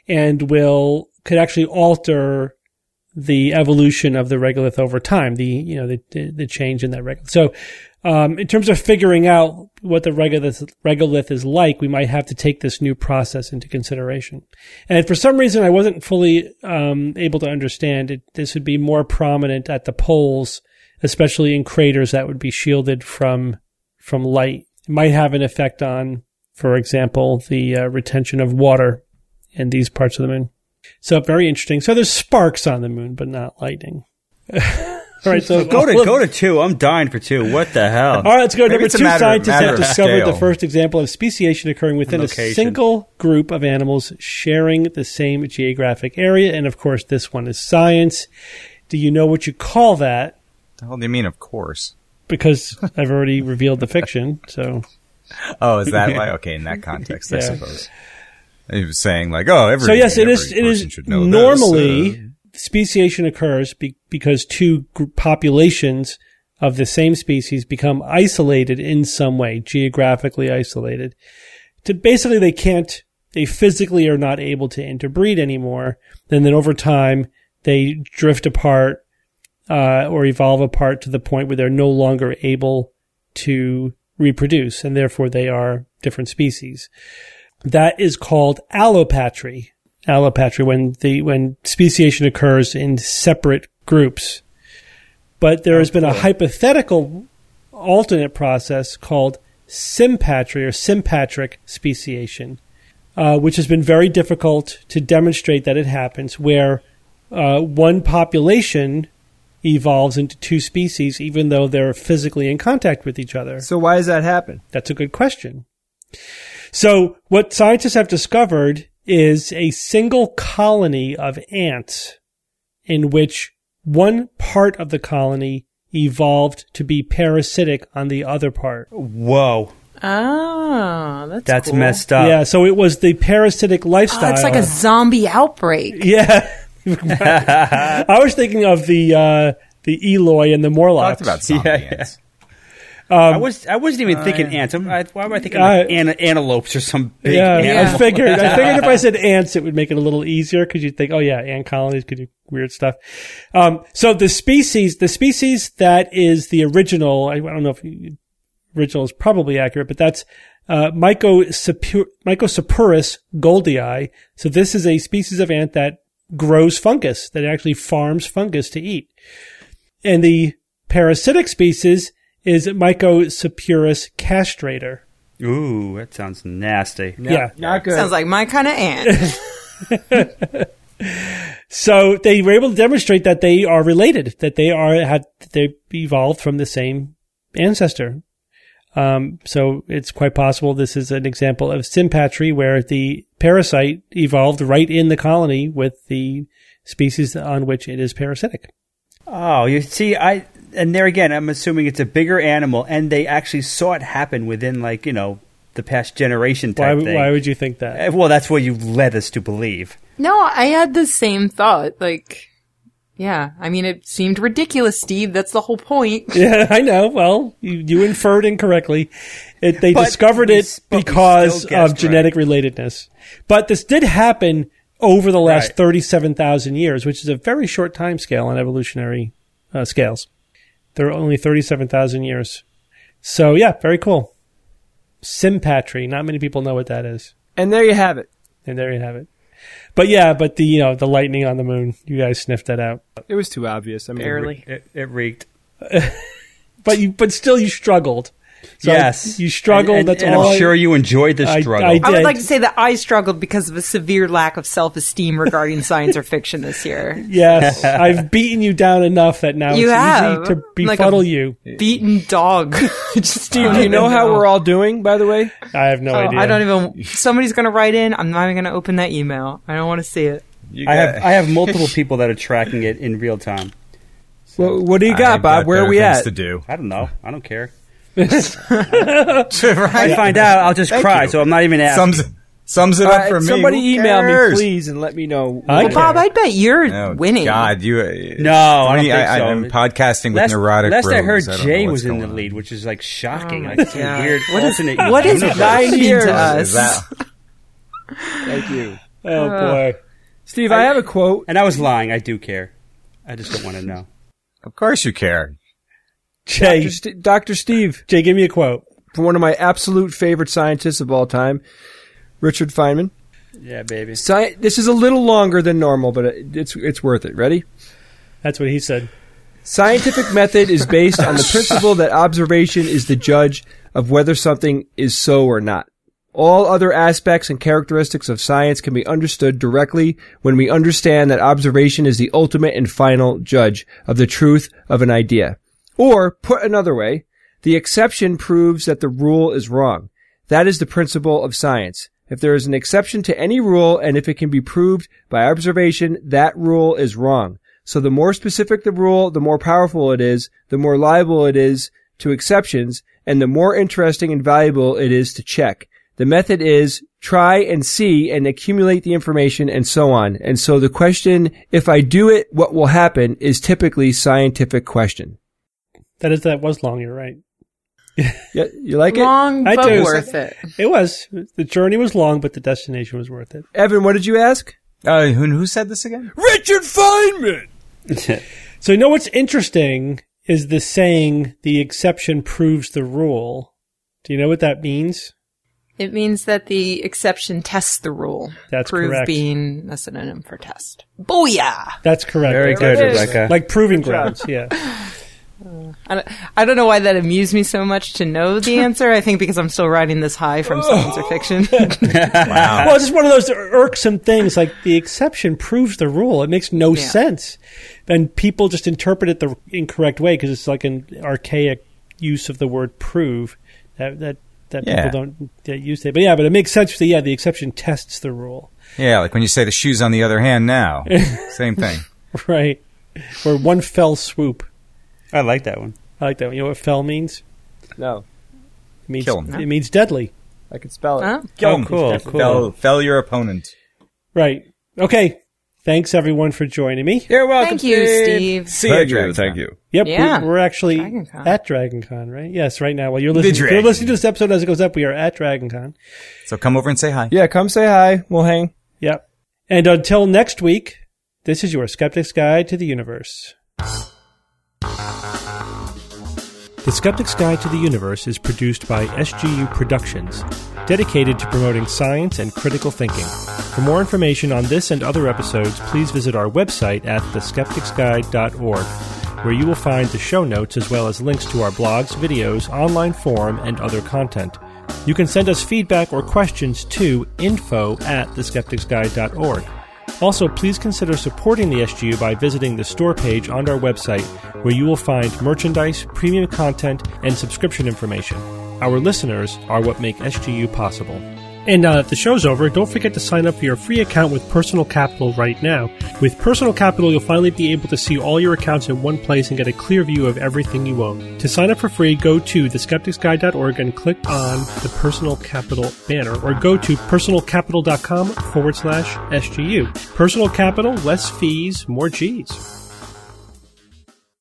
and will, could actually alter the evolution of the regolith over time, the, you know, the, the change in that regolith. So, um, in terms of figuring out what the regolith, regolith is like, we might have to take this new process into consideration. And for some reason, I wasn't fully, um, able to understand it. This would be more prominent at the poles, especially in craters that would be shielded from from light. It might have an effect on, for example, the uh, retention of water in these parts of the moon. So very interesting. So there's sparks on the moon, but not lightning. All right, so go to well, go to two. I'm dying for two. What the hell? All right, let's go. Maybe number two. Matter, scientists matter have discovered scale. The first example of speciation occurring within Location. a single group of animals sharing the same geographic area. And of course, this one is science. Do you know what you call that? The hell do you mean, of course? Because I've already revealed the fiction, so... Oh, is that like... Okay, in that context, yeah. I suppose. He was saying, like, oh, every, so yes, every it is, person it is should know normally, this, uh... speciation occurs be- because two g- populations of the same species become isolated in some way, geographically isolated. To basically, they can't... They physically are not able to interbreed anymore, and then over time, they drift apart... Uh, or evolve apart to the point where they're no longer able to reproduce, and therefore they are different species. That is called allopatry. Allopatry, when the when speciation occurs in separate groups. But there has been a hypothetical alternate process called sympatry or sympatric speciation, uh, which has been very difficult to demonstrate that it happens, where uh, one population evolves into two species, even though they're physically in contact with each other. So why does that happen? That's a good question. So what scientists have discovered is a single colony of ants in which one part of the colony evolved to be parasitic on the other part. Whoa. Oh, that's That's cool. messed up. Yeah, so it was the parasitic lifestyle. Oh, it's like a zombie outbreak. Yeah. I was thinking of the uh, the Eloi and the Morlocks. Talked about zombie yeah, ants. Um, I was I wasn't even uh, thinking yeah. ants. I'm, I, why am I thinking uh, an, antelopes or some big yeah, animal? I figured I figured if I said ants, it would make it a little easier because you'd think, oh yeah, ant colonies could do weird stuff. Um, so the species, the species that is the original. I, I don't know if you, original is probably accurate, but that's uh, Mycosaporus goldii. So this is a species of ant that grows fungus, that actually farms fungus to eat, and the parasitic species is Mycosaporus castrator. Ooh, that sounds nasty. No, yeah. Not good. Sounds like my kind of ant. So they were able to demonstrate that they are related, that they are had they evolved from the same ancestor. Um, so it's quite possible this is an example of sympatry, where the parasite evolved right in the colony with the species on which it is parasitic. Oh, you see, I... And there again, I'm assuming it's a bigger animal, and they actually saw it happen within, like, you know, the past generation type why, thing. Why would you think that? Well, that's what you led us to believe. No, I had the same thought. Like, yeah, I mean, it seemed ridiculous, Steve. That's the whole point. Yeah, I know. Well, you, you inferred incorrectly. It, they but discovered we, it because of genetic right. relatedness. But this did happen over the last right. thirty-seven thousand years, which is a very short time scale on evolutionary uh, scales. There are only thirty-seven thousand years. So, yeah, very cool. Sympatry. Not many people know what that is. And there you have it. And there you have it. But, yeah, but the, you know, the lightning on the moon, you guys sniffed that out. It was too obvious. I mean, barely. It, it, it reeked. But you, but still you struggled. So yes. I, you struggled. And, and, that's and all I'm I, sure you enjoyed the struggle. I, I, I would like to say that I struggled because of a severe lack of self-esteem regarding science or fiction this year. Yes. I've beaten you down enough that now you it's have. easy to befuddle like you. Beaten dog. Just do you know how know. we're all doing, by the way? I have no oh, idea. I don't even... Somebody's going to write in. I'm not even going to open that email. I don't want to see it. I have, it. I have multiple people that are tracking it in real time. So well, what do you got, I've Bob? Got Where are we at? To do. I don't know. I don't care. If I find out, I'll just Thank cry, you. so I'm not even asking. Sums, sums it up right, for me. Somebody Who email cares? me, please, and let me know. I well, Bob, I bet you're oh, winning. God, you... Uh, no, I, don't I, so. I I'm podcasting with last, neurotic Last bros. I heard I Jay was in the lead, which is, like, shocking. Oh, like, yeah. weird What is it? What is lying to us? Thank you. Oh, boy. Steve, I, I have a quote. And I was lying. I do care. I just don't want to know. Of course you care. Jay, Doctor St- Doctor Steve. Jay, give me a quote. From one of my absolute favorite scientists of all time, Richard Feynman. Yeah, baby. Sci- this is a little longer than normal, but it's it's worth it. Ready? That's what he said. Scientific method is based on the principle that observation is the judge of whether something is so or not. All other aspects and characteristics of science can be understood directly when we understand that observation is the ultimate and final judge of the truth of an idea. Or, put another way, the exception proves that the rule is wrong. That is the principle of science. If there is an exception to any rule, and if it can be proved by observation, that rule is wrong. So the more specific the rule, the more powerful it is, the more liable it is to exceptions, and the more interesting and valuable it is to check. The method is try and see and accumulate the information and so on. And so the question, if I do it, what will happen, is typically scientific question. That is, that was long, you're right. Yeah, you like it? Long, but I do. worth it. It was. The journey was long, but the destination was worth it. Evan, what did you ask? Uh, who, who said this again? Richard Feynman! So you know what's interesting is the saying, the exception proves the rule. Do you know what that means? It means that the exception tests the rule. That's Prove correct. Prove being a synonym for test. Booyah! That's correct. Very good, Rebecca. Like proving grounds, yeah. Uh, I, don't, I don't know why that amused me so much to know the answer. I think because I'm still riding this high from science or fiction. Wow. Well, it's just one of those irksome things. Like, the exception proves the rule. It makes no yeah. sense. And people just interpret it the incorrect way because it's like an archaic use of the word prove that that, that yeah. people don't that use it. But yeah, but it makes sense. The, yeah, the exception tests the rule. Yeah, like when you say the shoe's on the other hand now. Same thing. Right. Or one fell swoop. I like that one. I like that one. You know what fell means? No. It means, Kill him. It means deadly. I can spell it. Huh? Kill him. Oh, cool. cool. Fell, fell your opponent. Right. Okay. Thanks, everyone, for joining me. You're welcome, Thank Steve. you, Steve. See thank you, Dragon thank you. Yep, yeah. we, we're actually Dragon at Dragon Con, right? Yes, right now. While you're listening, you're listening to this episode as it goes up, we are at Dragon Con. So come over and say hi. Yeah, come say hi. We'll hang. Yep. And until next week, this is your Skeptic's Guide to the Universe. The Skeptic's Guide to the Universe is produced by S G U Productions, dedicated to promoting science and critical thinking. For more information on this and other episodes, please visit our website at the skeptics guide dot org, where you will find the show notes as well as links to our blogs, videos, online forum, and other content. You can send us feedback or questions to info at the skeptics guide dot org. Also, please consider supporting the S G U by visiting the store page on our website, where you will find merchandise, premium content, and subscription information. Our listeners are what make S G U possible. And now that the show's over, don't forget to sign up for your free account with Personal Capital right now. With Personal Capital, you'll finally be able to see all your accounts in one place and get a clear view of everything you own. To sign up for free, go to the skeptics guide dot org and click on the Personal Capital banner, or go to personal capital dot com forward slash S G U. Personal Capital, less fees, more G's.